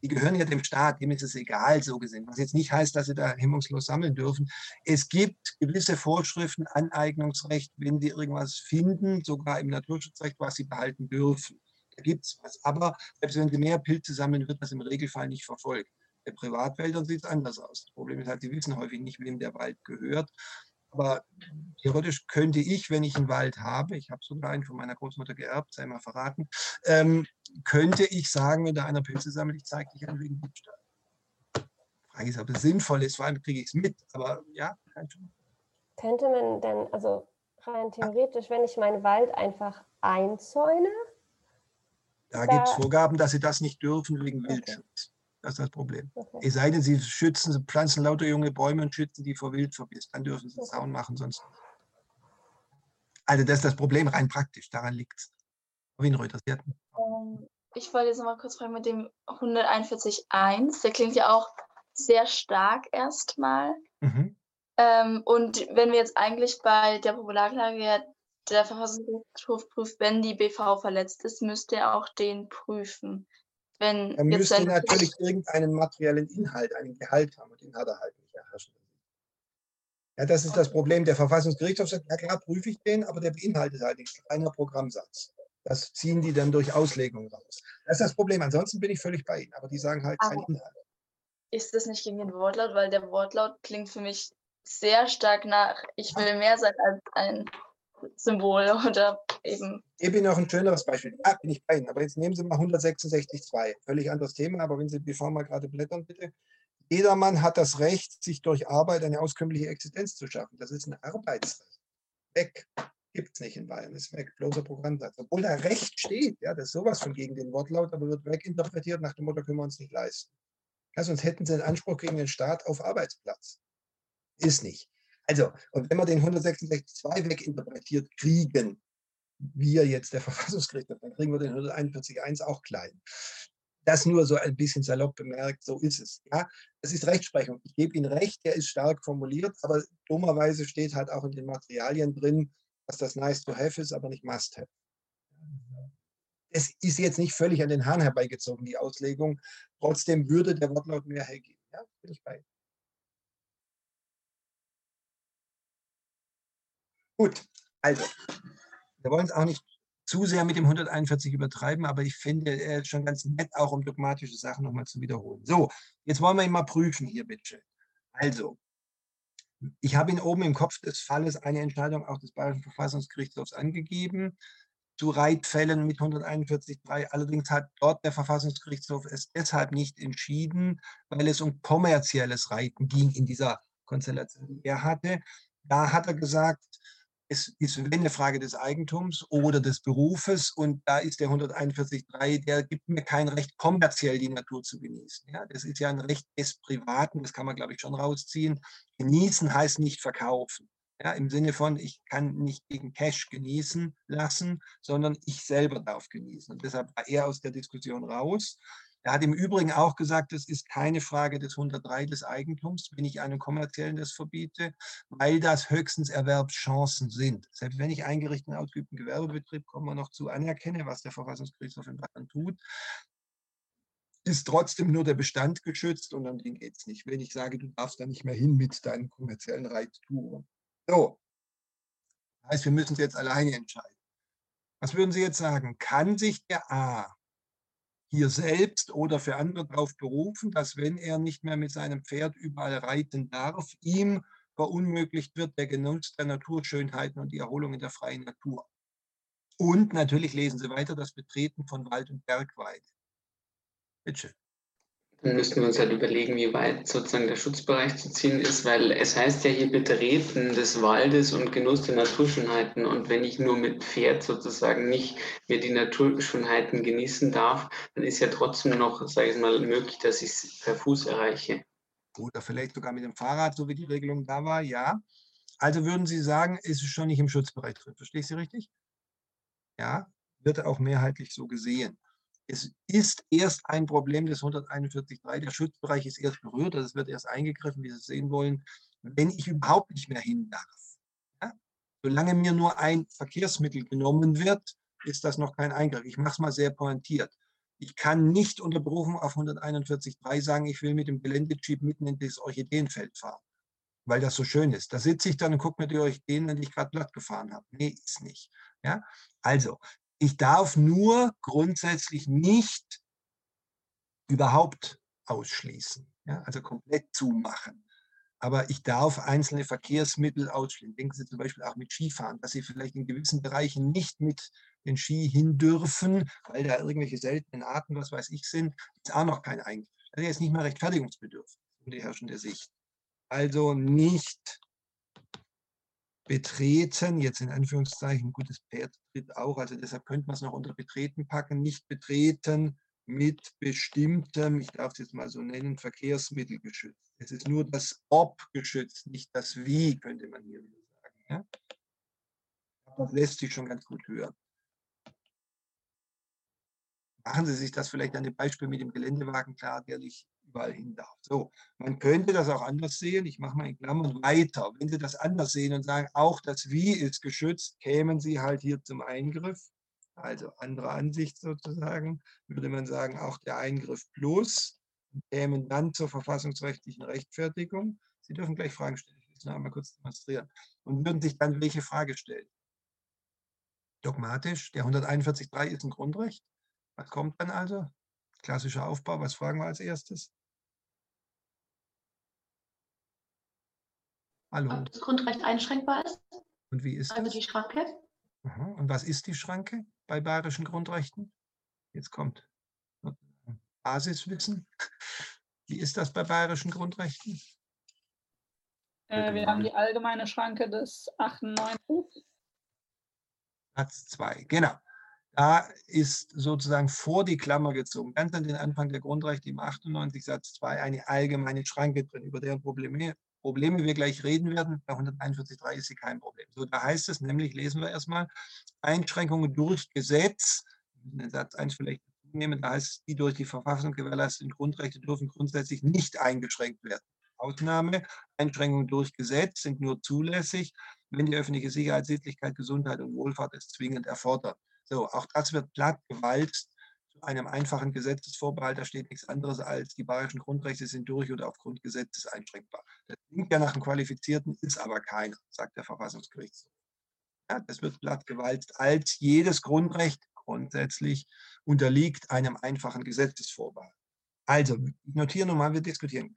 die gehören ja dem Staat, dem ist es egal, so gesehen. Was jetzt nicht heißt, dass sie da hemmungslos sammeln dürfen. Es gibt gewisse Vorschriften, Aneignungsrecht, wenn sie irgendwas finden, sogar im Naturschutzrecht, was sie behalten dürfen. Da gibt es was, aber selbst wenn sie mehr Pilze sammeln, wird das im Regelfall nicht verfolgt. Bei Privatwäldern sieht es anders aus. Das Problem ist halt, sie wissen häufig nicht, wem der Wald gehört. Aber theoretisch könnte ich, wenn ich einen Wald habe, ich habe sogar einen von meiner Großmutter geerbt, sei mal verraten, ähm, könnte ich sagen, wenn da einer Pilze sammelt, ich zeige dich an wegen Diebstahl. Die Frage ist, ob es sinnvoll ist, vor allem kriege ich es mit, aber ja. Könnte man denn, also rein theoretisch, wenn ich meinen Wald einfach einzäune? Da, da gibt es Vorgaben, dass sie das nicht dürfen wegen okay. Wildschutz. Das ist das Problem. Okay. Es sei denn, sie schützen, sie pflanzen lauter junge Bäume und schützen die vor Wildverbiss. Dann dürfen sie einen Zaun machen, sonst nicht. Also das ist das Problem, rein praktisch. Daran liegt es. Winröther, Sie hatten. Ich wollte jetzt noch mal kurz fragen mit dem hunderteinundvierzig Absatz eins. Der klingt ja auch sehr stark erstmal. Mhm. Ähm, und wenn wir jetzt eigentlich bei der Popularklage ja der Verfassungsgerichtshof prüft, wenn die B V verletzt ist, müsste er auch den prüfen. Wenn er müsste natürlich irgendeinen materiellen Inhalt, einen Gehalt haben und den hat er halt nicht erhaschen. Ja, das ist das Problem. Der Verfassungsgerichtshof sagt, ja klar, prüfe ich den, aber der beinhaltet halt nicht. Reiner Programmsatz. Das ziehen die dann durch Auslegung raus. Das ist das Problem. Ansonsten bin ich völlig bei Ihnen, aber die sagen halt keinen Inhalt. Ist das nicht gegen den Wortlaut? Weil der Wortlaut klingt für mich sehr stark nach, ich will mehr sein als ein Symbol oder eben. Ich gebe Ihnen noch ein schöneres Beispiel. Ah, bin ich bei Ihnen. Aber jetzt nehmen Sie mal hundertsechsundsechzig Absatz zwei. Völlig anderes Thema, aber wenn Sie bevor mal gerade blättern, bitte. Jedermann hat das Recht, sich durch Arbeit eine auskömmliche Existenz zu schaffen. Das ist ein Arbeitsrecht. Weg. Gibt es nicht in Bayern. Ist weg. Bloßer Programmsatz. Obwohl da Recht steht. Ja, das ist sowas von gegen den Wortlaut, aber wird weginterpretiert nach dem Motto, können wir uns nicht leisten. Ja, sonst hätten Sie einen Anspruch gegen den Staat auf Arbeitsplatz. Ist nicht. Also, und wenn wir den hundertsechsundsechzig Absatz zwei weginterpretiert kriegen, wir jetzt der Verfassungsgerichtshof, dann kriegen wir den hunderteinundvierzig Absatz eins auch klein. Das nur so ein bisschen salopp bemerkt, so ist es. Ja, das ist Rechtsprechung. Ich gebe Ihnen recht, der ist stark formuliert, aber dummerweise steht halt auch in den Materialien drin, dass das nice to have ist, aber nicht must have. Das ist jetzt nicht völlig an den Haaren herbeigezogen, die Auslegung. Trotzdem würde der Wortlaut mehr hergeben. Ja, bin ich bei. Gut, also, wir wollen es auch nicht zu sehr mit dem hunderteinundvierzig übertreiben, aber ich finde äh, schon ganz nett, auch um dogmatische Sachen nochmal zu wiederholen. So, jetzt wollen wir ihn mal prüfen hier, bitte. Also, ich habe ihn oben im Kopf des Falles eine Entscheidung auch des Bayerischen Verfassungsgerichtshofs angegeben, zu Reitfällen mit hunderteinundvierzig Absatz drei. Allerdings hat dort der Verfassungsgerichtshof es deshalb nicht entschieden, weil es um kommerzielles Reiten ging in dieser Konstellation, die er hatte. Da hat er gesagt, es ist eine Frage des Eigentums oder des Berufes und da ist der hunderteinundvierzig Absatz drei, der gibt mir kein Recht, kommerziell die Natur zu genießen. Ja, das ist ja ein Recht des Privaten, das kann man, glaube ich, schon rausziehen. Genießen heißt nicht verkaufen. Ja, im Sinne von, ich kann nicht gegen Cash genießen lassen, sondern ich selber darf genießen. Und deshalb war er aus der Diskussion raus. Er hat im Übrigen auch gesagt, es ist keine Frage des hundertdrei des Eigentums, wenn ich einem kommerziellen das verbiete, weil das höchstens Erwerbschancen sind. Selbst wenn ich eingerichteten ausgeübten Gewerbebetrieb, kommen wir noch zu, anerkenne, was der Verfassungsgerichtshof in Bayern tut, ist trotzdem nur der Bestand geschützt und an den geht es nicht. Wenn ich sage, du darfst da nicht mehr hin mit deinen kommerziellen Reittouren. So, das heißt, wir müssen es jetzt alleine entscheiden. Was würden Sie jetzt sagen? Kann sich der A hier selbst oder für andere darauf berufen, dass wenn er nicht mehr mit seinem Pferd überall reiten darf, ihm verunmöglicht wird der Genuss der Naturschönheiten und die Erholung in der freien Natur. Und natürlich lesen Sie weiter das Betreten von Wald- und Bergweide. Bitte schön. Dann müssten wir uns halt überlegen, wie weit sozusagen der Schutzbereich zu ziehen ist, weil es heißt ja hier Betreten des Waldes und Genuss der Naturschönheiten. Und wenn ich nur mit Pferd sozusagen nicht mehr die Naturschönheiten genießen darf, dann ist ja trotzdem noch, sage ich mal, möglich, dass ich es per Fuß erreiche. Oder vielleicht sogar mit dem Fahrrad, so wie die Regelung da war, ja. Also würden Sie sagen, ist es schon nicht im Schutzbereich drin. Verstehe ich Sie richtig? Ja, wird auch mehrheitlich so gesehen. Es ist erst ein Problem des hunderteinundvierzig Absatz drei, der Schutzbereich ist erst berührt, also es wird erst eingegriffen, wie Sie es sehen wollen, wenn ich überhaupt nicht mehr hin darf. Ja? Solange mir nur ein Verkehrsmittel genommen wird, ist das noch kein Eingriff. Ich mache es mal sehr pointiert. Ich kann nicht unter Berufung auf hunderteinundvierzig Absatz drei sagen, ich will mit dem Geländejeep mitten in das Orchideenfeld fahren, weil das so schön ist. Da sitze ich dann und gucke mir die Orchideen, die ich gerade platt gefahren habe. Nee, ist nicht. Ja? Also, ich darf nur grundsätzlich nicht überhaupt ausschließen, ja, also komplett zumachen. Aber ich darf einzelne Verkehrsmittel ausschließen. Denken Sie zum Beispiel auch mit Skifahren, dass Sie vielleicht in gewissen Bereichen nicht mit den Ski hin dürfen, weil da irgendwelche seltenen Arten, was weiß ich, sind, ist auch noch kein Eingriff. Also ist nicht mal rechtfertigungsbedürftig, um die herrschende Sicht. Also nicht betreten, jetzt in Anführungszeichen, gutes Pferd tritt auch, also deshalb könnte man es noch unter betreten packen, nicht betreten mit bestimmtem, ich darf es jetzt mal so nennen, Verkehrsmittel geschützt. Es ist nur das Ob geschützt, nicht das Wie, könnte man hier sagen. Ja? Das lässt sich schon ganz gut hören. Machen Sie sich das vielleicht an dem Beispiel mit dem Geländewagen klar, der nicht überall hin darf. So, man könnte das auch anders sehen. Ich mache mal in Klammern weiter. Wenn Sie das anders sehen und sagen, auch das Wie ist geschützt, kämen Sie halt hier zum Eingriff. Also andere Ansicht sozusagen, würde man sagen, auch der Eingriff plus, kämen dann zur verfassungsrechtlichen Rechtfertigung. Sie dürfen gleich Fragen stellen. Ich will es noch einmal kurz demonstrieren. Und würden sich dann welche Frage stellen? Dogmatisch, der hunderteinundvierzig Absatz drei ist ein Grundrecht. Was kommt dann also? Klassischer Aufbau, was fragen wir als erstes? Hallo. Ob das Grundrecht einschränkbar ist? Und wie ist das? Also die Schranke. Aha. Und was ist die Schranke bei bayerischen Grundrechten? Jetzt kommt Basiswissen. Wie ist das bei bayerischen Grundrechten? Äh, wir haben die allgemeine Schranke des achtundneunzig. Satz zwei, genau. Da ist sozusagen vor die Klammer gezogen, ganz an den Anfang der Grundrechte im achtundneunzig Satz zwei eine allgemeine Schranke drin, über deren Probleme, Probleme wir gleich reden werden. Bei hunderteinundvierzig Absatz drei ist sie kein Problem. So, da heißt es nämlich, lesen wir erstmal, Einschränkungen durch Gesetz, den Satz eins vielleicht nehmen, da heißt es, die durch die Verfassung gewährleisteten Grundrechte dürfen grundsätzlich nicht eingeschränkt werden. Ausnahme, Einschränkungen durch Gesetz sind nur zulässig, wenn die öffentliche Sicherheit, Sittlichkeit, Gesundheit und Wohlfahrt es zwingend erfordern. So, auch das wird glatt gewalzt zu einem einfachen Gesetzesvorbehalt. Da steht nichts anderes als, die bayerischen Grundrechte sind durch und aufgrund Gesetzes einschränkbar. Das klingt ja nach einem Qualifizierten, ist aber keiner, sagt der Verfassungsgerichtshof. Ja, das wird glatt gewalzt als jedes Grundrecht grundsätzlich unterliegt einem einfachen Gesetzesvorbehalt. Also, ich notiere nochmal, wir diskutieren.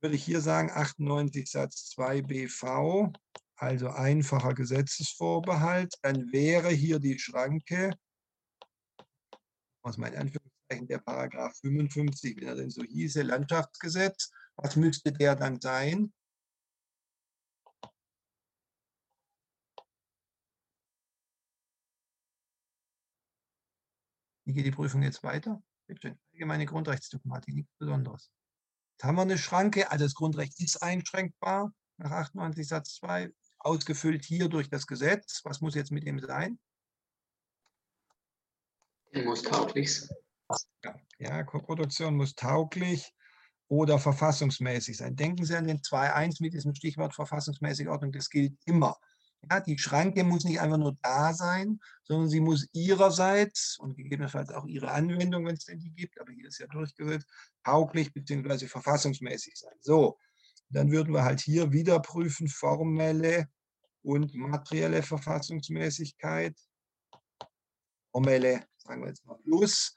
Würde ich hier sagen, achtundneunzig Satz zwei B V, also einfacher Gesetzesvorbehalt, dann wäre hier die Schranke, aus meinen Anführungszeichen, der Paragraph fünfundfünfzig, wenn er denn so hieße, Landschaftsgesetz. Was müsste der dann sein? Wie geht die Prüfung jetzt weiter? Allgemeine Grundrechtsdogmatik, nichts Besonderes. Jetzt haben wir eine Schranke, also das Grundrecht ist einschränkbar nach achtundneunzig Satz zwei, ausgefüllt hier durch das Gesetz. Was muss jetzt mit dem sein? Er muss tauglich sein. Ja, Koproduktion muss tauglich oder verfassungsmäßig sein. Denken Sie an den zwei Punkt eins mit diesem Stichwort verfassungsmäßige Ordnung, das gilt immer. Ja, die Schranke muss nicht einfach nur da sein, sondern sie muss ihrerseits und gegebenenfalls auch ihre Anwendung, wenn es denn die gibt, aber hier ist ja durchgesetzt, tauglich bzw. verfassungsmäßig sein. So, dann würden wir halt hier wieder prüfen, formelle und materielle Verfassungsmäßigkeit. Formelle, sagen wir jetzt mal plus,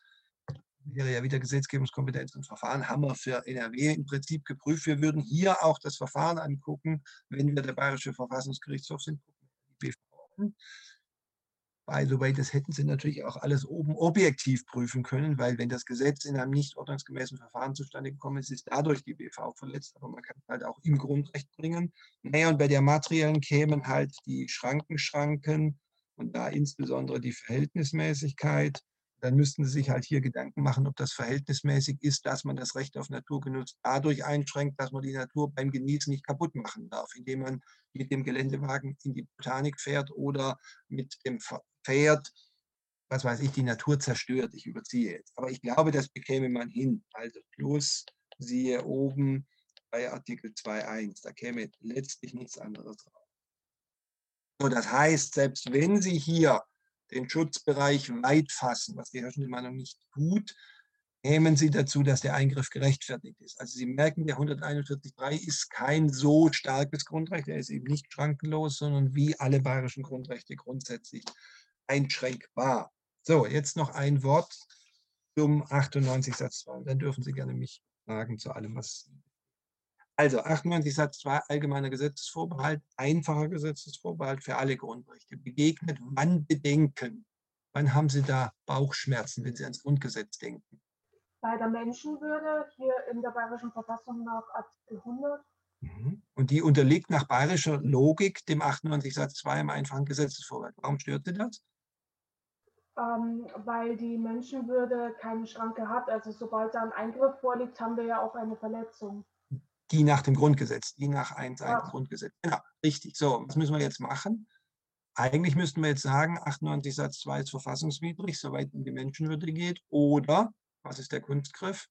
wäre ja wieder Gesetzgebungskompetenz und Verfahren, haben wir für N R W im Prinzip geprüft. Wir würden hier auch das Verfahren angucken, wenn wir der Bayerische Verfassungsgerichtshof sind. By the way, das hätten Sie natürlich auch alles oben objektiv prüfen können, weil wenn das Gesetz in einem nicht ordnungsgemäßen Verfahren zustande gekommen ist, ist dadurch die B V verletzt, aber man kann es halt auch im Grundrecht bringen. Naja, und bei der materiellen kämen halt die Schrankenschranken und da insbesondere die Verhältnismäßigkeit. Dann müssten Sie sich halt hier Gedanken machen, ob das verhältnismäßig ist, dass man das Recht auf Naturgenuss dadurch einschränkt, dass man die Natur beim Genießen nicht kaputt machen darf, indem man mit dem Geländewagen in die Botanik fährt oder mit dem Pferd, was weiß ich, die Natur zerstört. Ich überziehe jetzt. Aber ich glaube, das bekäme man hin. Also plus, siehe oben bei Artikel zwei Punkt eins, da käme letztlich nichts anderes drauf. So, das heißt, selbst wenn Sie hier den Schutzbereich weit fassen, was die herrschende Meinung nicht tut, nehmen Sie dazu, dass der Eingriff gerechtfertigt ist. Also Sie merken, der hunderteinundvierzig Absatz drei ist kein so starkes Grundrecht, er ist eben nicht schrankenlos, sondern wie alle bayerischen Grundrechte grundsätzlich einschränkbar. So, jetzt noch ein Wort zum achtundneunzig Satz zwei. Dann dürfen Sie gerne mich fragen zu allem, was... Also achtundneunzig Satz zwei, allgemeiner Gesetzesvorbehalt, einfacher Gesetzesvorbehalt für alle Grundrechte. Begegnet wann Bedenken? Wann haben Sie da Bauchschmerzen, wenn Sie ans Grundgesetz denken? Bei der Menschenwürde, hier in der Bayerischen Verfassung nach Artikel hundert. Und die unterliegt nach bayerischer Logik dem achtundneunzig Satz zwei im einfachen Gesetzesvorbehalt. Warum stört Sie das? Ähm, weil die Menschenwürde keine Schranke hat. Also sobald da ein Eingriff vorliegt, haben wir ja auch eine Verletzung. Die nach dem Grundgesetz, die nach eins Punkt eins ja. Grundgesetz. Genau, richtig. So, was müssen wir jetzt machen? Eigentlich müssten wir jetzt sagen, achtundneunzig Satz zwei ist verfassungswidrig, soweit es um die Menschenwürde geht. Oder, was ist der Kunstgriff?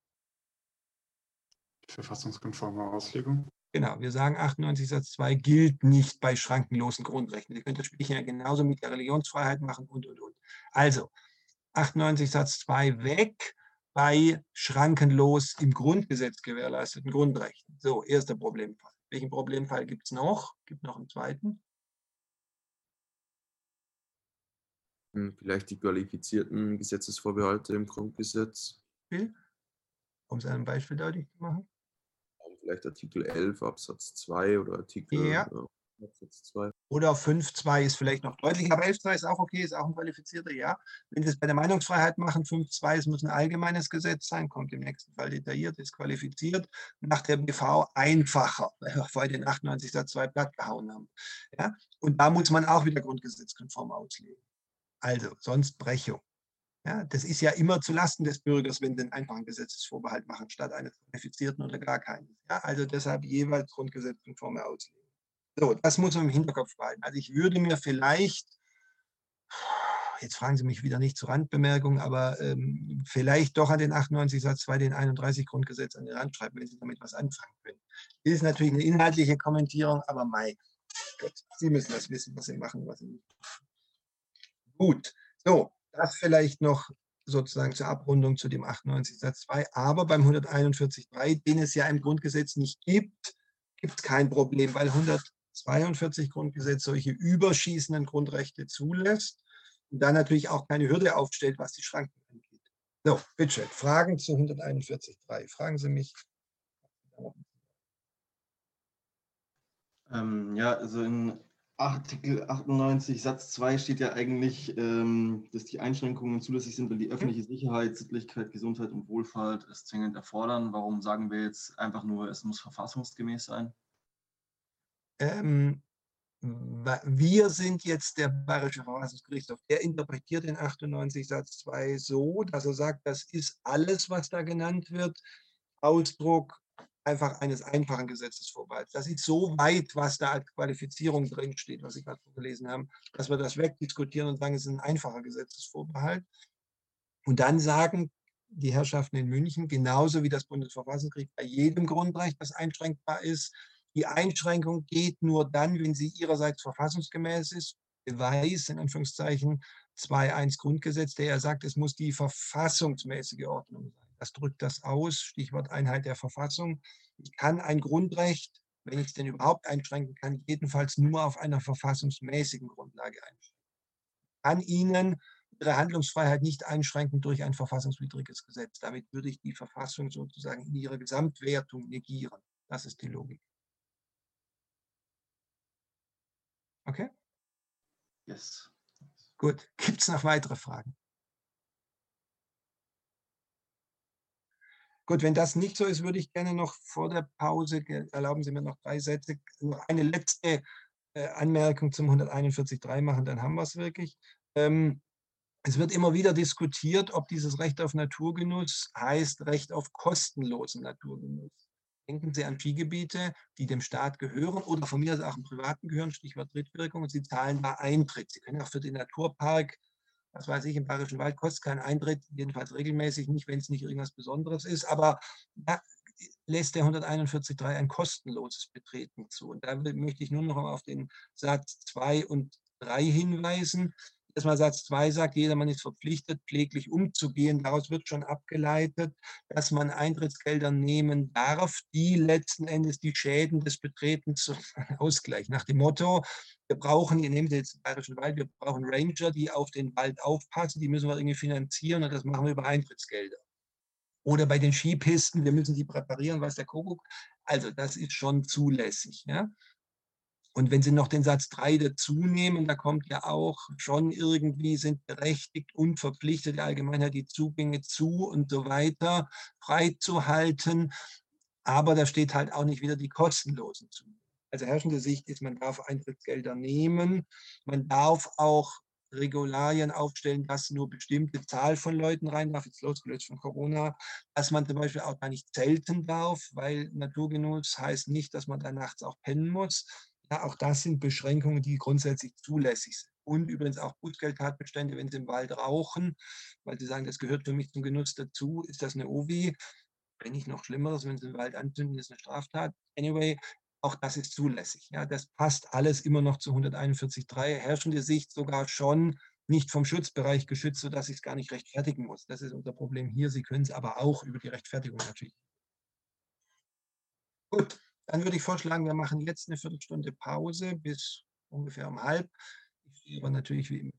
Die verfassungskonforme Auslegung. Genau, wir sagen, achtundneunzig Satz zwei gilt nicht bei schrankenlosen Grundrechten. Sie können das Spielchen ja genauso mit der Religionsfreiheit machen und, und, und. Also, achtundneunzig Satz zwei weg. Bei schrankenlos im Grundgesetz gewährleisteten Grundrechten. So, erster Problemfall. Welchen Problemfall gibt es noch? Gibt noch einen zweiten? Vielleicht die qualifizierten Gesetzesvorbehalte im Grundgesetz. Um es einem Beispiel deutlich zu machen. Vielleicht Artikel elf Absatz zwei oder Artikel ja. äh, Absatz zwei. Oder fünf Punkt zwei ist vielleicht noch deutlich, aber elf Punkt zwei ist auch okay, ist auch ein qualifizierter, ja. Wenn Sie es bei der Meinungsfreiheit machen, fünf Punkt zwei, es muss ein allgemeines Gesetz sein, kommt im nächsten Fall detailliert, ist qualifiziert, nach der B V einfacher, weil wir vorher den achtundneunzig Satz zwei platt gehauen haben. Ja? Und da muss man auch wieder grundgesetzkonform auslegen. Also, sonst Brechung. Ja? Das ist ja immer zulasten des Bürgers, wenn Sie einen einfachen Gesetzesvorbehalt machen, statt eines qualifizierten oder gar keinen. Ja? Also deshalb jeweils grundgesetzkonforme Auslegung. So, das muss man im Hinterkopf behalten. Also ich würde mir vielleicht, jetzt fragen Sie mich wieder nicht zur Randbemerkung, aber ähm, vielleicht doch an den achtundneunzig Satz zwei, den einunddreißig Grundgesetz an den Rand schreiben, wenn Sie damit was anfangen können. Das ist natürlich eine inhaltliche Kommentierung, aber mei, Gott, Sie müssen das wissen, was Sie machen, was Sie nicht. Gut, So, das vielleicht noch sozusagen zur Abrundung zu dem achtundneunzig Satz zwei. Aber beim hunderteinundvierzig Absatz drei, den es ja im Grundgesetz nicht gibt, gibt es kein Problem, weil hundertzweiundvierzig Grundgesetz solche überschießenden Grundrechte zulässt und da natürlich auch keine Hürde aufstellt, was die Schranken angeht. So, bitte, Fragen zu hunderteinundvierzig Absatz drei. Fragen Sie mich. Ähm, ja, also in Artikel achtundneunzig Satz zwei steht ja eigentlich, ähm, dass die Einschränkungen zulässig sind, wenn die öffentliche Sicherheit, Sittlichkeit, Gesundheit und Wohlfahrt es zwingend erfordern. Warum sagen wir jetzt einfach nur, es muss verfassungsgemäß sein? Ähm, wir sind jetzt der Bayerische Verfassungsgerichtshof. Der interpretiert den achtundneunzig Satz zwei so, dass er sagt, das ist alles, was da genannt wird, Ausdruck einfach eines einfachen Gesetzesvorbehalts. Das ist so weit, was da als Qualifizierung drinsteht, was Sie gerade gelesen haben, dass wir das wegdiskutieren und sagen, es ist ein einfacher Gesetzesvorbehalt. Und dann sagen die Herrschaften in München, genauso wie das Bundesverfassungsgericht bei jedem Grundrecht, das einschränkbar ist, die Einschränkung geht nur dann, wenn sie ihrerseits verfassungsgemäß ist. Beweis, in Anführungszeichen, zwei Punkt eins Grundgesetz, der ja sagt, es muss die verfassungsmäßige Ordnung sein. Das drückt das aus, Stichwort Einheit der Verfassung. Ich kann ein Grundrecht, wenn ich es denn überhaupt einschränken kann, jedenfalls nur auf einer verfassungsmäßigen Grundlage einschränken. Ich kann Ihnen Ihre Handlungsfreiheit nicht einschränken durch ein verfassungswidriges Gesetz. Damit würde ich die Verfassung sozusagen in ihrer Gesamtwertung negieren. Das ist die Logik. Okay? Yes. Gut. Gibt es noch weitere Fragen? Gut, wenn das nicht so ist, würde ich gerne noch vor der Pause, erlauben Sie mir noch drei Sätze, noch eine letzte Anmerkung zum hunderteinundvierzig Absatz drei machen, dann haben wir es wirklich. Es wird immer wieder diskutiert, ob dieses Recht auf Naturgenuss heißt Recht auf kostenlosen Naturgenuss. Denken Sie an Skigebiete, die dem Staat gehören oder von mir aus auch im Privaten gehören, Stichwort Drittwirkung, und Sie zahlen da Eintritt. Sie können auch für den Naturpark, was weiß ich, im Bayerischen Wald kostet kein Eintritt, jedenfalls regelmäßig nicht, wenn es nicht irgendwas Besonderes ist, aber da lässt der hunderteinundvierzig Absatz drei ein kostenloses Betreten zu. Und da möchte ich nur noch auf den Satz zwei und drei hinweisen. Erstmal Satz zwei sagt, jedermann ist verpflichtet, pfleglich umzugehen. Daraus wird schon abgeleitet, dass man Eintrittsgelder nehmen darf, die letzten Endes die Schäden des Betretens ausgleichen. Nach dem Motto, wir brauchen, ihr nehmt jetzt den Bayerischen Wald, wir brauchen Ranger, die auf den Wald aufpassen, die müssen wir irgendwie finanzieren und das machen wir über Eintrittsgelder. Oder bei den Skipisten, wir müssen die präparieren, weiß der Kuckuck. Also das ist schon zulässig, ja. Und wenn Sie noch den Satz drei dazu nehmen, da kommt ja auch schon irgendwie, sind berechtigt und verpflichtet der Allgemeinheit die Zugänge zu und so weiter freizuhalten. Aber da steht halt auch nicht wieder die kostenlosen Zugänge. Also herrschende Sicht ist, man darf Eintrittsgelder nehmen. Man darf auch Regularien aufstellen, dass nur bestimmte Zahl von Leuten rein darf, jetzt losgelöst von Corona, dass man zum Beispiel auch gar nicht zelten darf, weil Naturgenuss heißt nicht, dass man da nachts auch pennen muss. Ja, auch das sind Beschränkungen, die grundsätzlich zulässig sind. Und übrigens auch Bußgeldtatbestände, wenn Sie im Wald rauchen, weil Sie sagen, das gehört für mich zum Genuss dazu, ist das eine O W I. Wenn nicht noch Schlimmeres, wenn Sie im Wald anzünden, ist eine Straftat. Anyway, auch das ist zulässig. Ja, das passt alles immer noch zu hunderteinundvierzig Absatz drei. Herrschende Sicht sogar schon nicht vom Schutzbereich geschützt, sodass ich es gar nicht rechtfertigen muss. Das ist unser Problem hier. Sie können es aber auch über die Rechtfertigung natürlich. Gut. Dann würde ich vorschlagen, wir machen jetzt eine Viertelstunde Pause bis ungefähr um halb. Ich stehe aber natürlich wie immer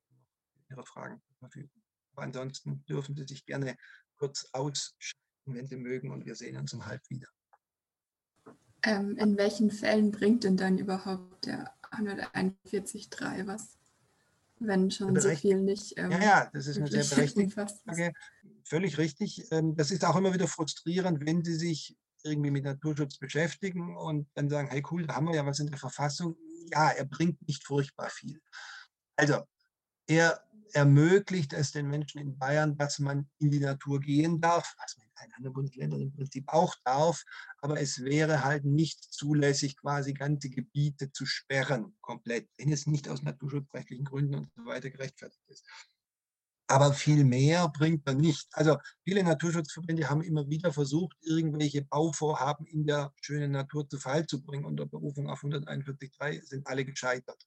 Ihre Fragen zur Verfügung. Aber ansonsten dürfen Sie sich gerne kurz ausschalten, wenn Sie mögen, und wir sehen uns um halb wieder. Ähm, in welchen Fällen bringt denn dann überhaupt der hunderteinundvierzig Absatz drei was? Wenn schon so viel nicht. Ähm, ja, ja, das ist eine sehr berechtigte Frage. Völlig richtig. Das ist auch immer wieder frustrierend, wenn Sie sich irgendwie mit Naturschutz beschäftigen und dann sagen, hey cool, da haben wir ja was in der Verfassung. Ja, er bringt nicht furchtbar viel. Also, er ermöglicht es den Menschen in Bayern, dass man in die Natur gehen darf, was man in allen anderen Bundesländern im Prinzip auch darf, aber es wäre halt nicht zulässig, quasi ganze Gebiete zu sperren, komplett, wenn es nicht aus naturschutzrechtlichen Gründen und so weiter gerechtfertigt ist. Aber viel mehr bringt er nicht. Also viele Naturschutzverbände haben immer wieder versucht, irgendwelche Bauvorhaben in der schönen Natur zu Fall zu bringen. Unter Berufung auf hunderteinundvierzig Absatz drei sind alle gescheitert.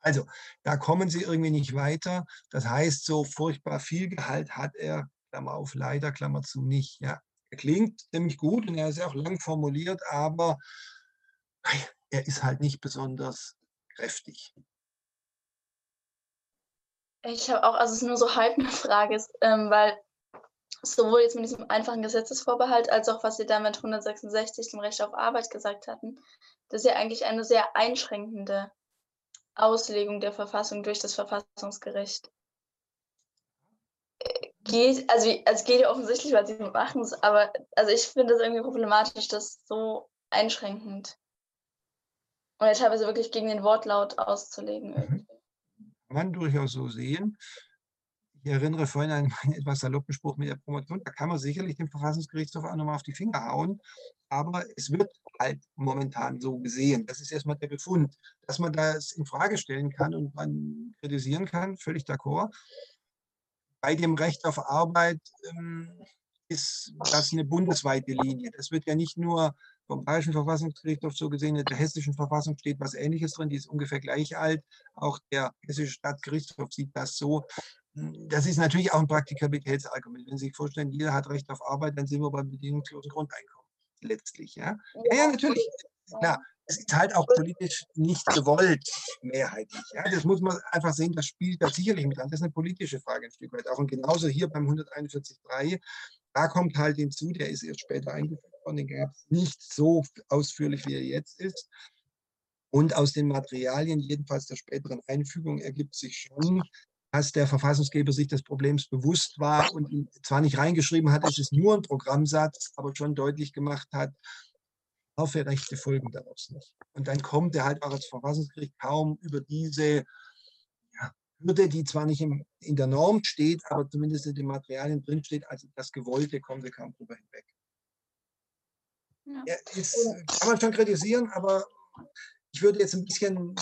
Also da kommen sie irgendwie nicht weiter. Das heißt, so furchtbar viel Gehalt hat er, Klammer auf, leider, Klammer zu, nicht. Ja, er klingt ziemlich gut und er ist ja auch lang formuliert, aber er ist halt nicht besonders kräftig. Ich habe auch, also es ist nur so halb eine Frage, ist, ähm, weil sowohl jetzt mit diesem einfachen Gesetzesvorbehalt als auch was Sie da mit hundertsechsundsechzig dem Recht auf Arbeit gesagt hatten, das ist ja eigentlich eine sehr einschränkende Auslegung der Verfassung durch das Verfassungsgericht. Geht, also es also geht ja offensichtlich, weil Sie machen es, aber also ich finde das irgendwie problematisch, das so einschränkend und ja teilweise wirklich gegen den Wortlaut auszulegen irgendwie. Man durchaus so sehen. Ich erinnere vorhin an einen etwas saloppen Spruch mit der Promotion. Da kann man sicherlich dem Verfassungsgerichtshof auch nochmal auf die Finger hauen. Aber es wird halt momentan so gesehen. Das ist erstmal der Befund. Dass man das in Frage stellen kann und man kritisieren kann, völlig d'accord. Bei dem Recht auf Arbeit ähm, ist das eine bundesweite Linie. Das wird ja nicht nur vom Bayerischen Verfassungsgerichtshof so gesehen, in der hessischen Verfassung steht was Ähnliches drin, die ist ungefähr gleich alt. Auch der hessische Stadtgerichtshof sieht das so. Das ist natürlich auch ein Praktikabilitätsargument. Wenn Sie sich vorstellen, jeder hat Recht auf Arbeit, dann sind wir beim bedingungslosen Grundeinkommen letztlich. Ja, ja, ja natürlich. Klar, es ist halt auch politisch nicht gewollt, mehrheitlich. Ja? Das muss man einfach sehen, das spielt da sicherlich mit an. Das ist eine politische Frage ein Stück weit auch. Und genauso hier beim hunderteinundvierzig Absatz drei, da kommt halt hinzu, der ist erst später eingeführt worden, den gab es nicht so ausführlich, wie er jetzt ist. Und aus den Materialien, jedenfalls der späteren Einfügung, ergibt sich schon, dass der Verfassungsgeber sich des Problems bewusst war und ihn zwar nicht reingeschrieben hat, es ist nur ein Programmsatz, aber schon deutlich gemacht hat, Rechte folgen daraus nicht. Und dann kommt er halt auch als Verfassungsgericht kaum über diese ja, Hürde, die zwar nicht im, in der Norm steht, aber zumindest in den Materialien drin steht, also das Gewollte kommt er kaum drüber hinweg. Ja. Ja, jetzt kann man schon kritisieren, aber ich würde jetzt ein bisschen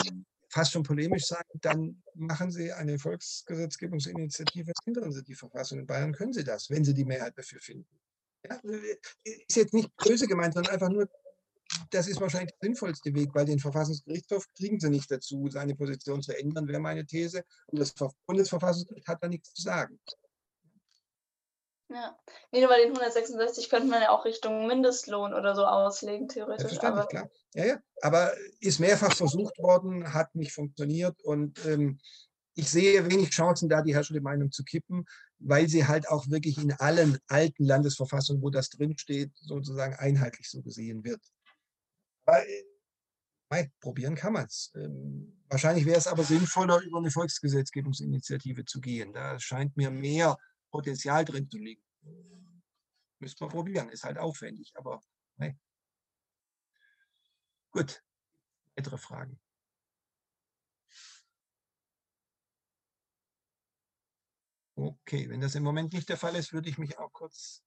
fast schon polemisch sagen, dann machen Sie eine Volksgesetzgebungsinitiative, ändern Sie die Verfassung in Bayern, können Sie das, wenn Sie die Mehrheit dafür finden. Ja, ist jetzt nicht böse gemeint, sondern einfach nur, das ist wahrscheinlich der sinnvollste Weg, weil den Verfassungsgerichtshof kriegen sie nicht dazu, seine Position zu ändern, wäre meine These. Und das Bundesverfassungsgericht hat da nichts zu sagen. Ja, nee, nur bei den hundertsechsundsechzig könnte man ja auch Richtung Mindestlohn oder so auslegen, theoretisch. Verständlich, klar. Ja, ja. Aber ist mehrfach versucht worden, hat nicht funktioniert und ähm, ich sehe wenig Chancen, da die herrschende Meinung zu kippen, weil sie halt auch wirklich in allen alten Landesverfassungen, wo das drinsteht, sozusagen einheitlich so gesehen wird. Aber nein, probieren kann man es. Ähm, wahrscheinlich wäre es aber sinnvoller, über eine Volksgesetzgebungsinitiative zu gehen. Da scheint mir mehr Potenzial drin zu liegen. Müsste man probieren, ist halt aufwendig, aber nein. Gut, weitere Fragen? Okay, wenn das im Moment nicht der Fall ist, würde ich mich auch kurz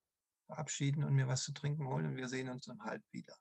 verabschieden und mir was zu trinken holen und wir sehen uns um halb wieder.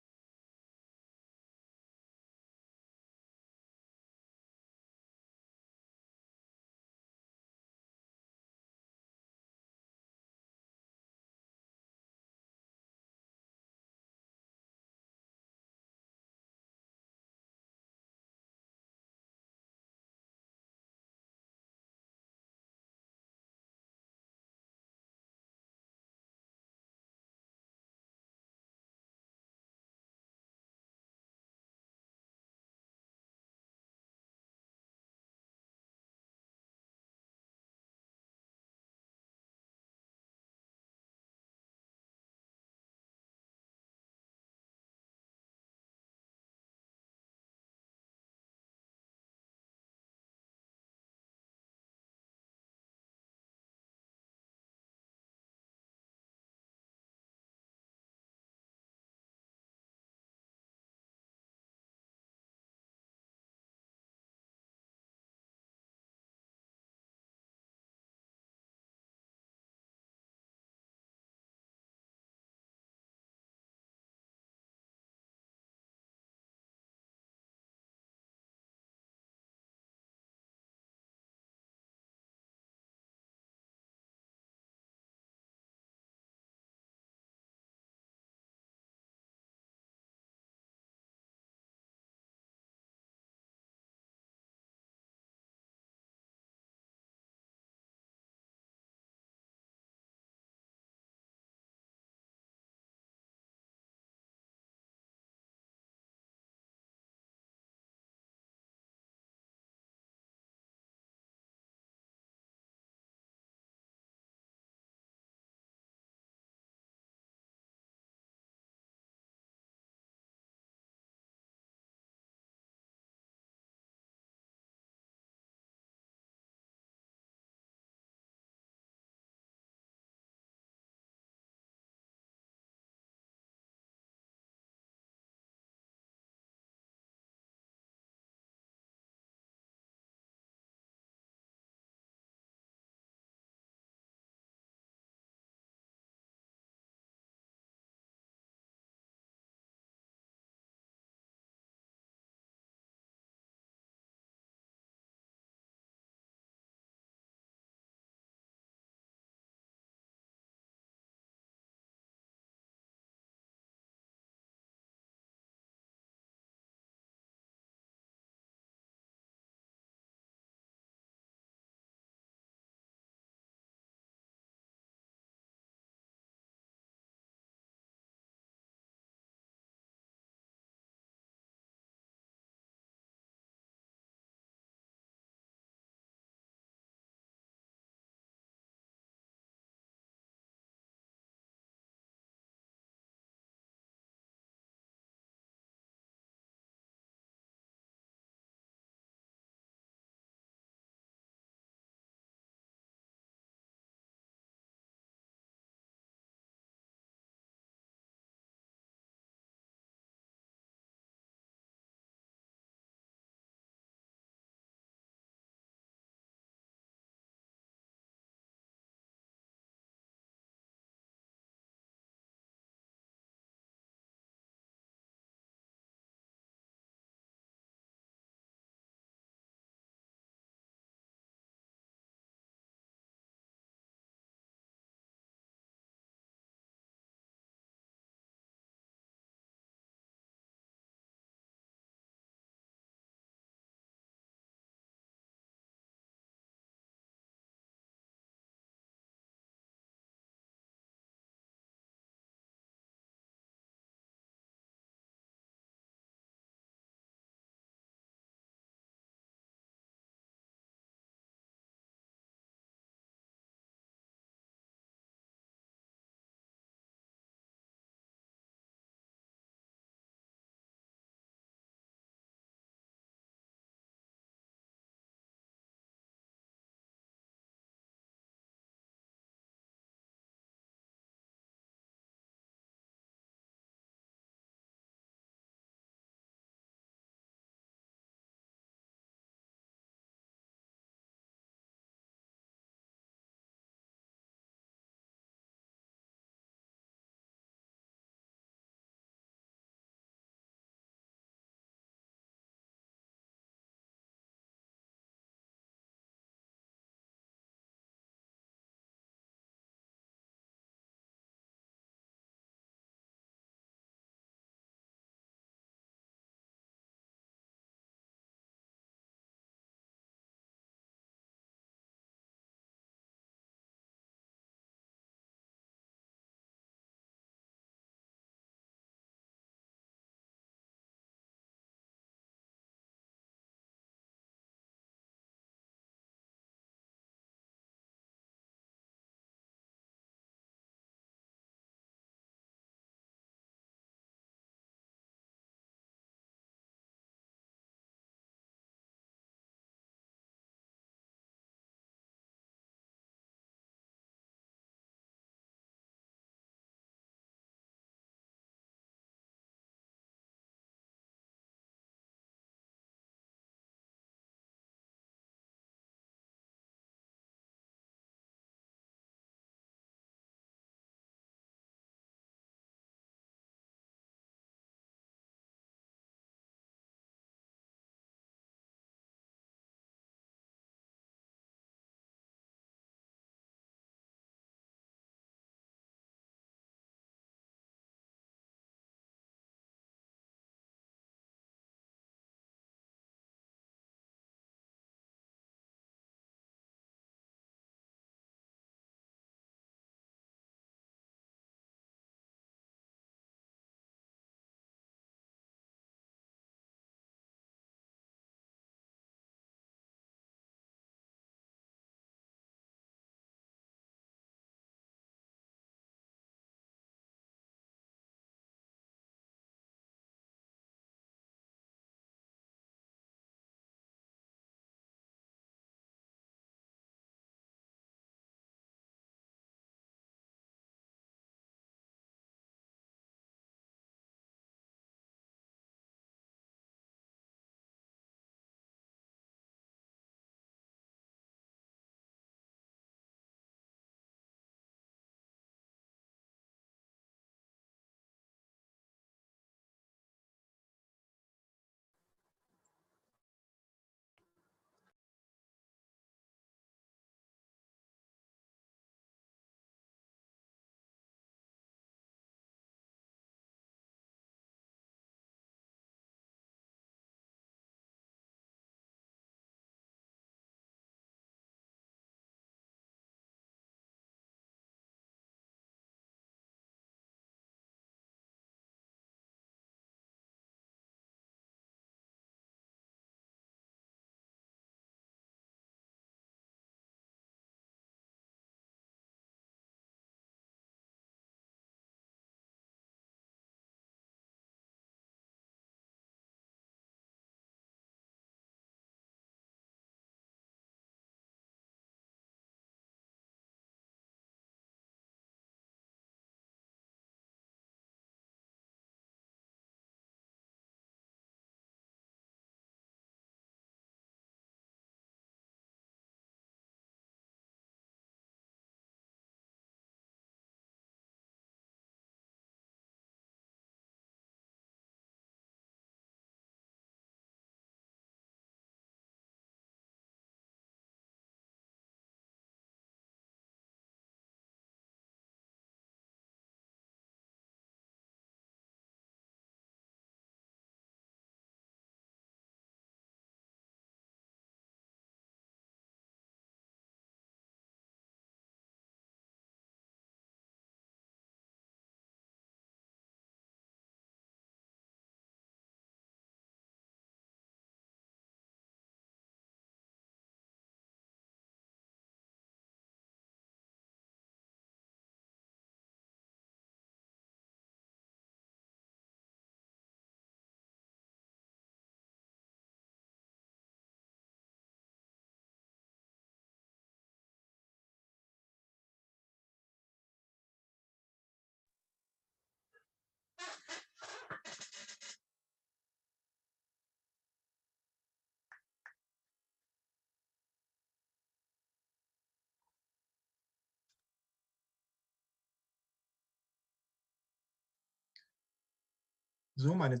So, meine Damen und Herren.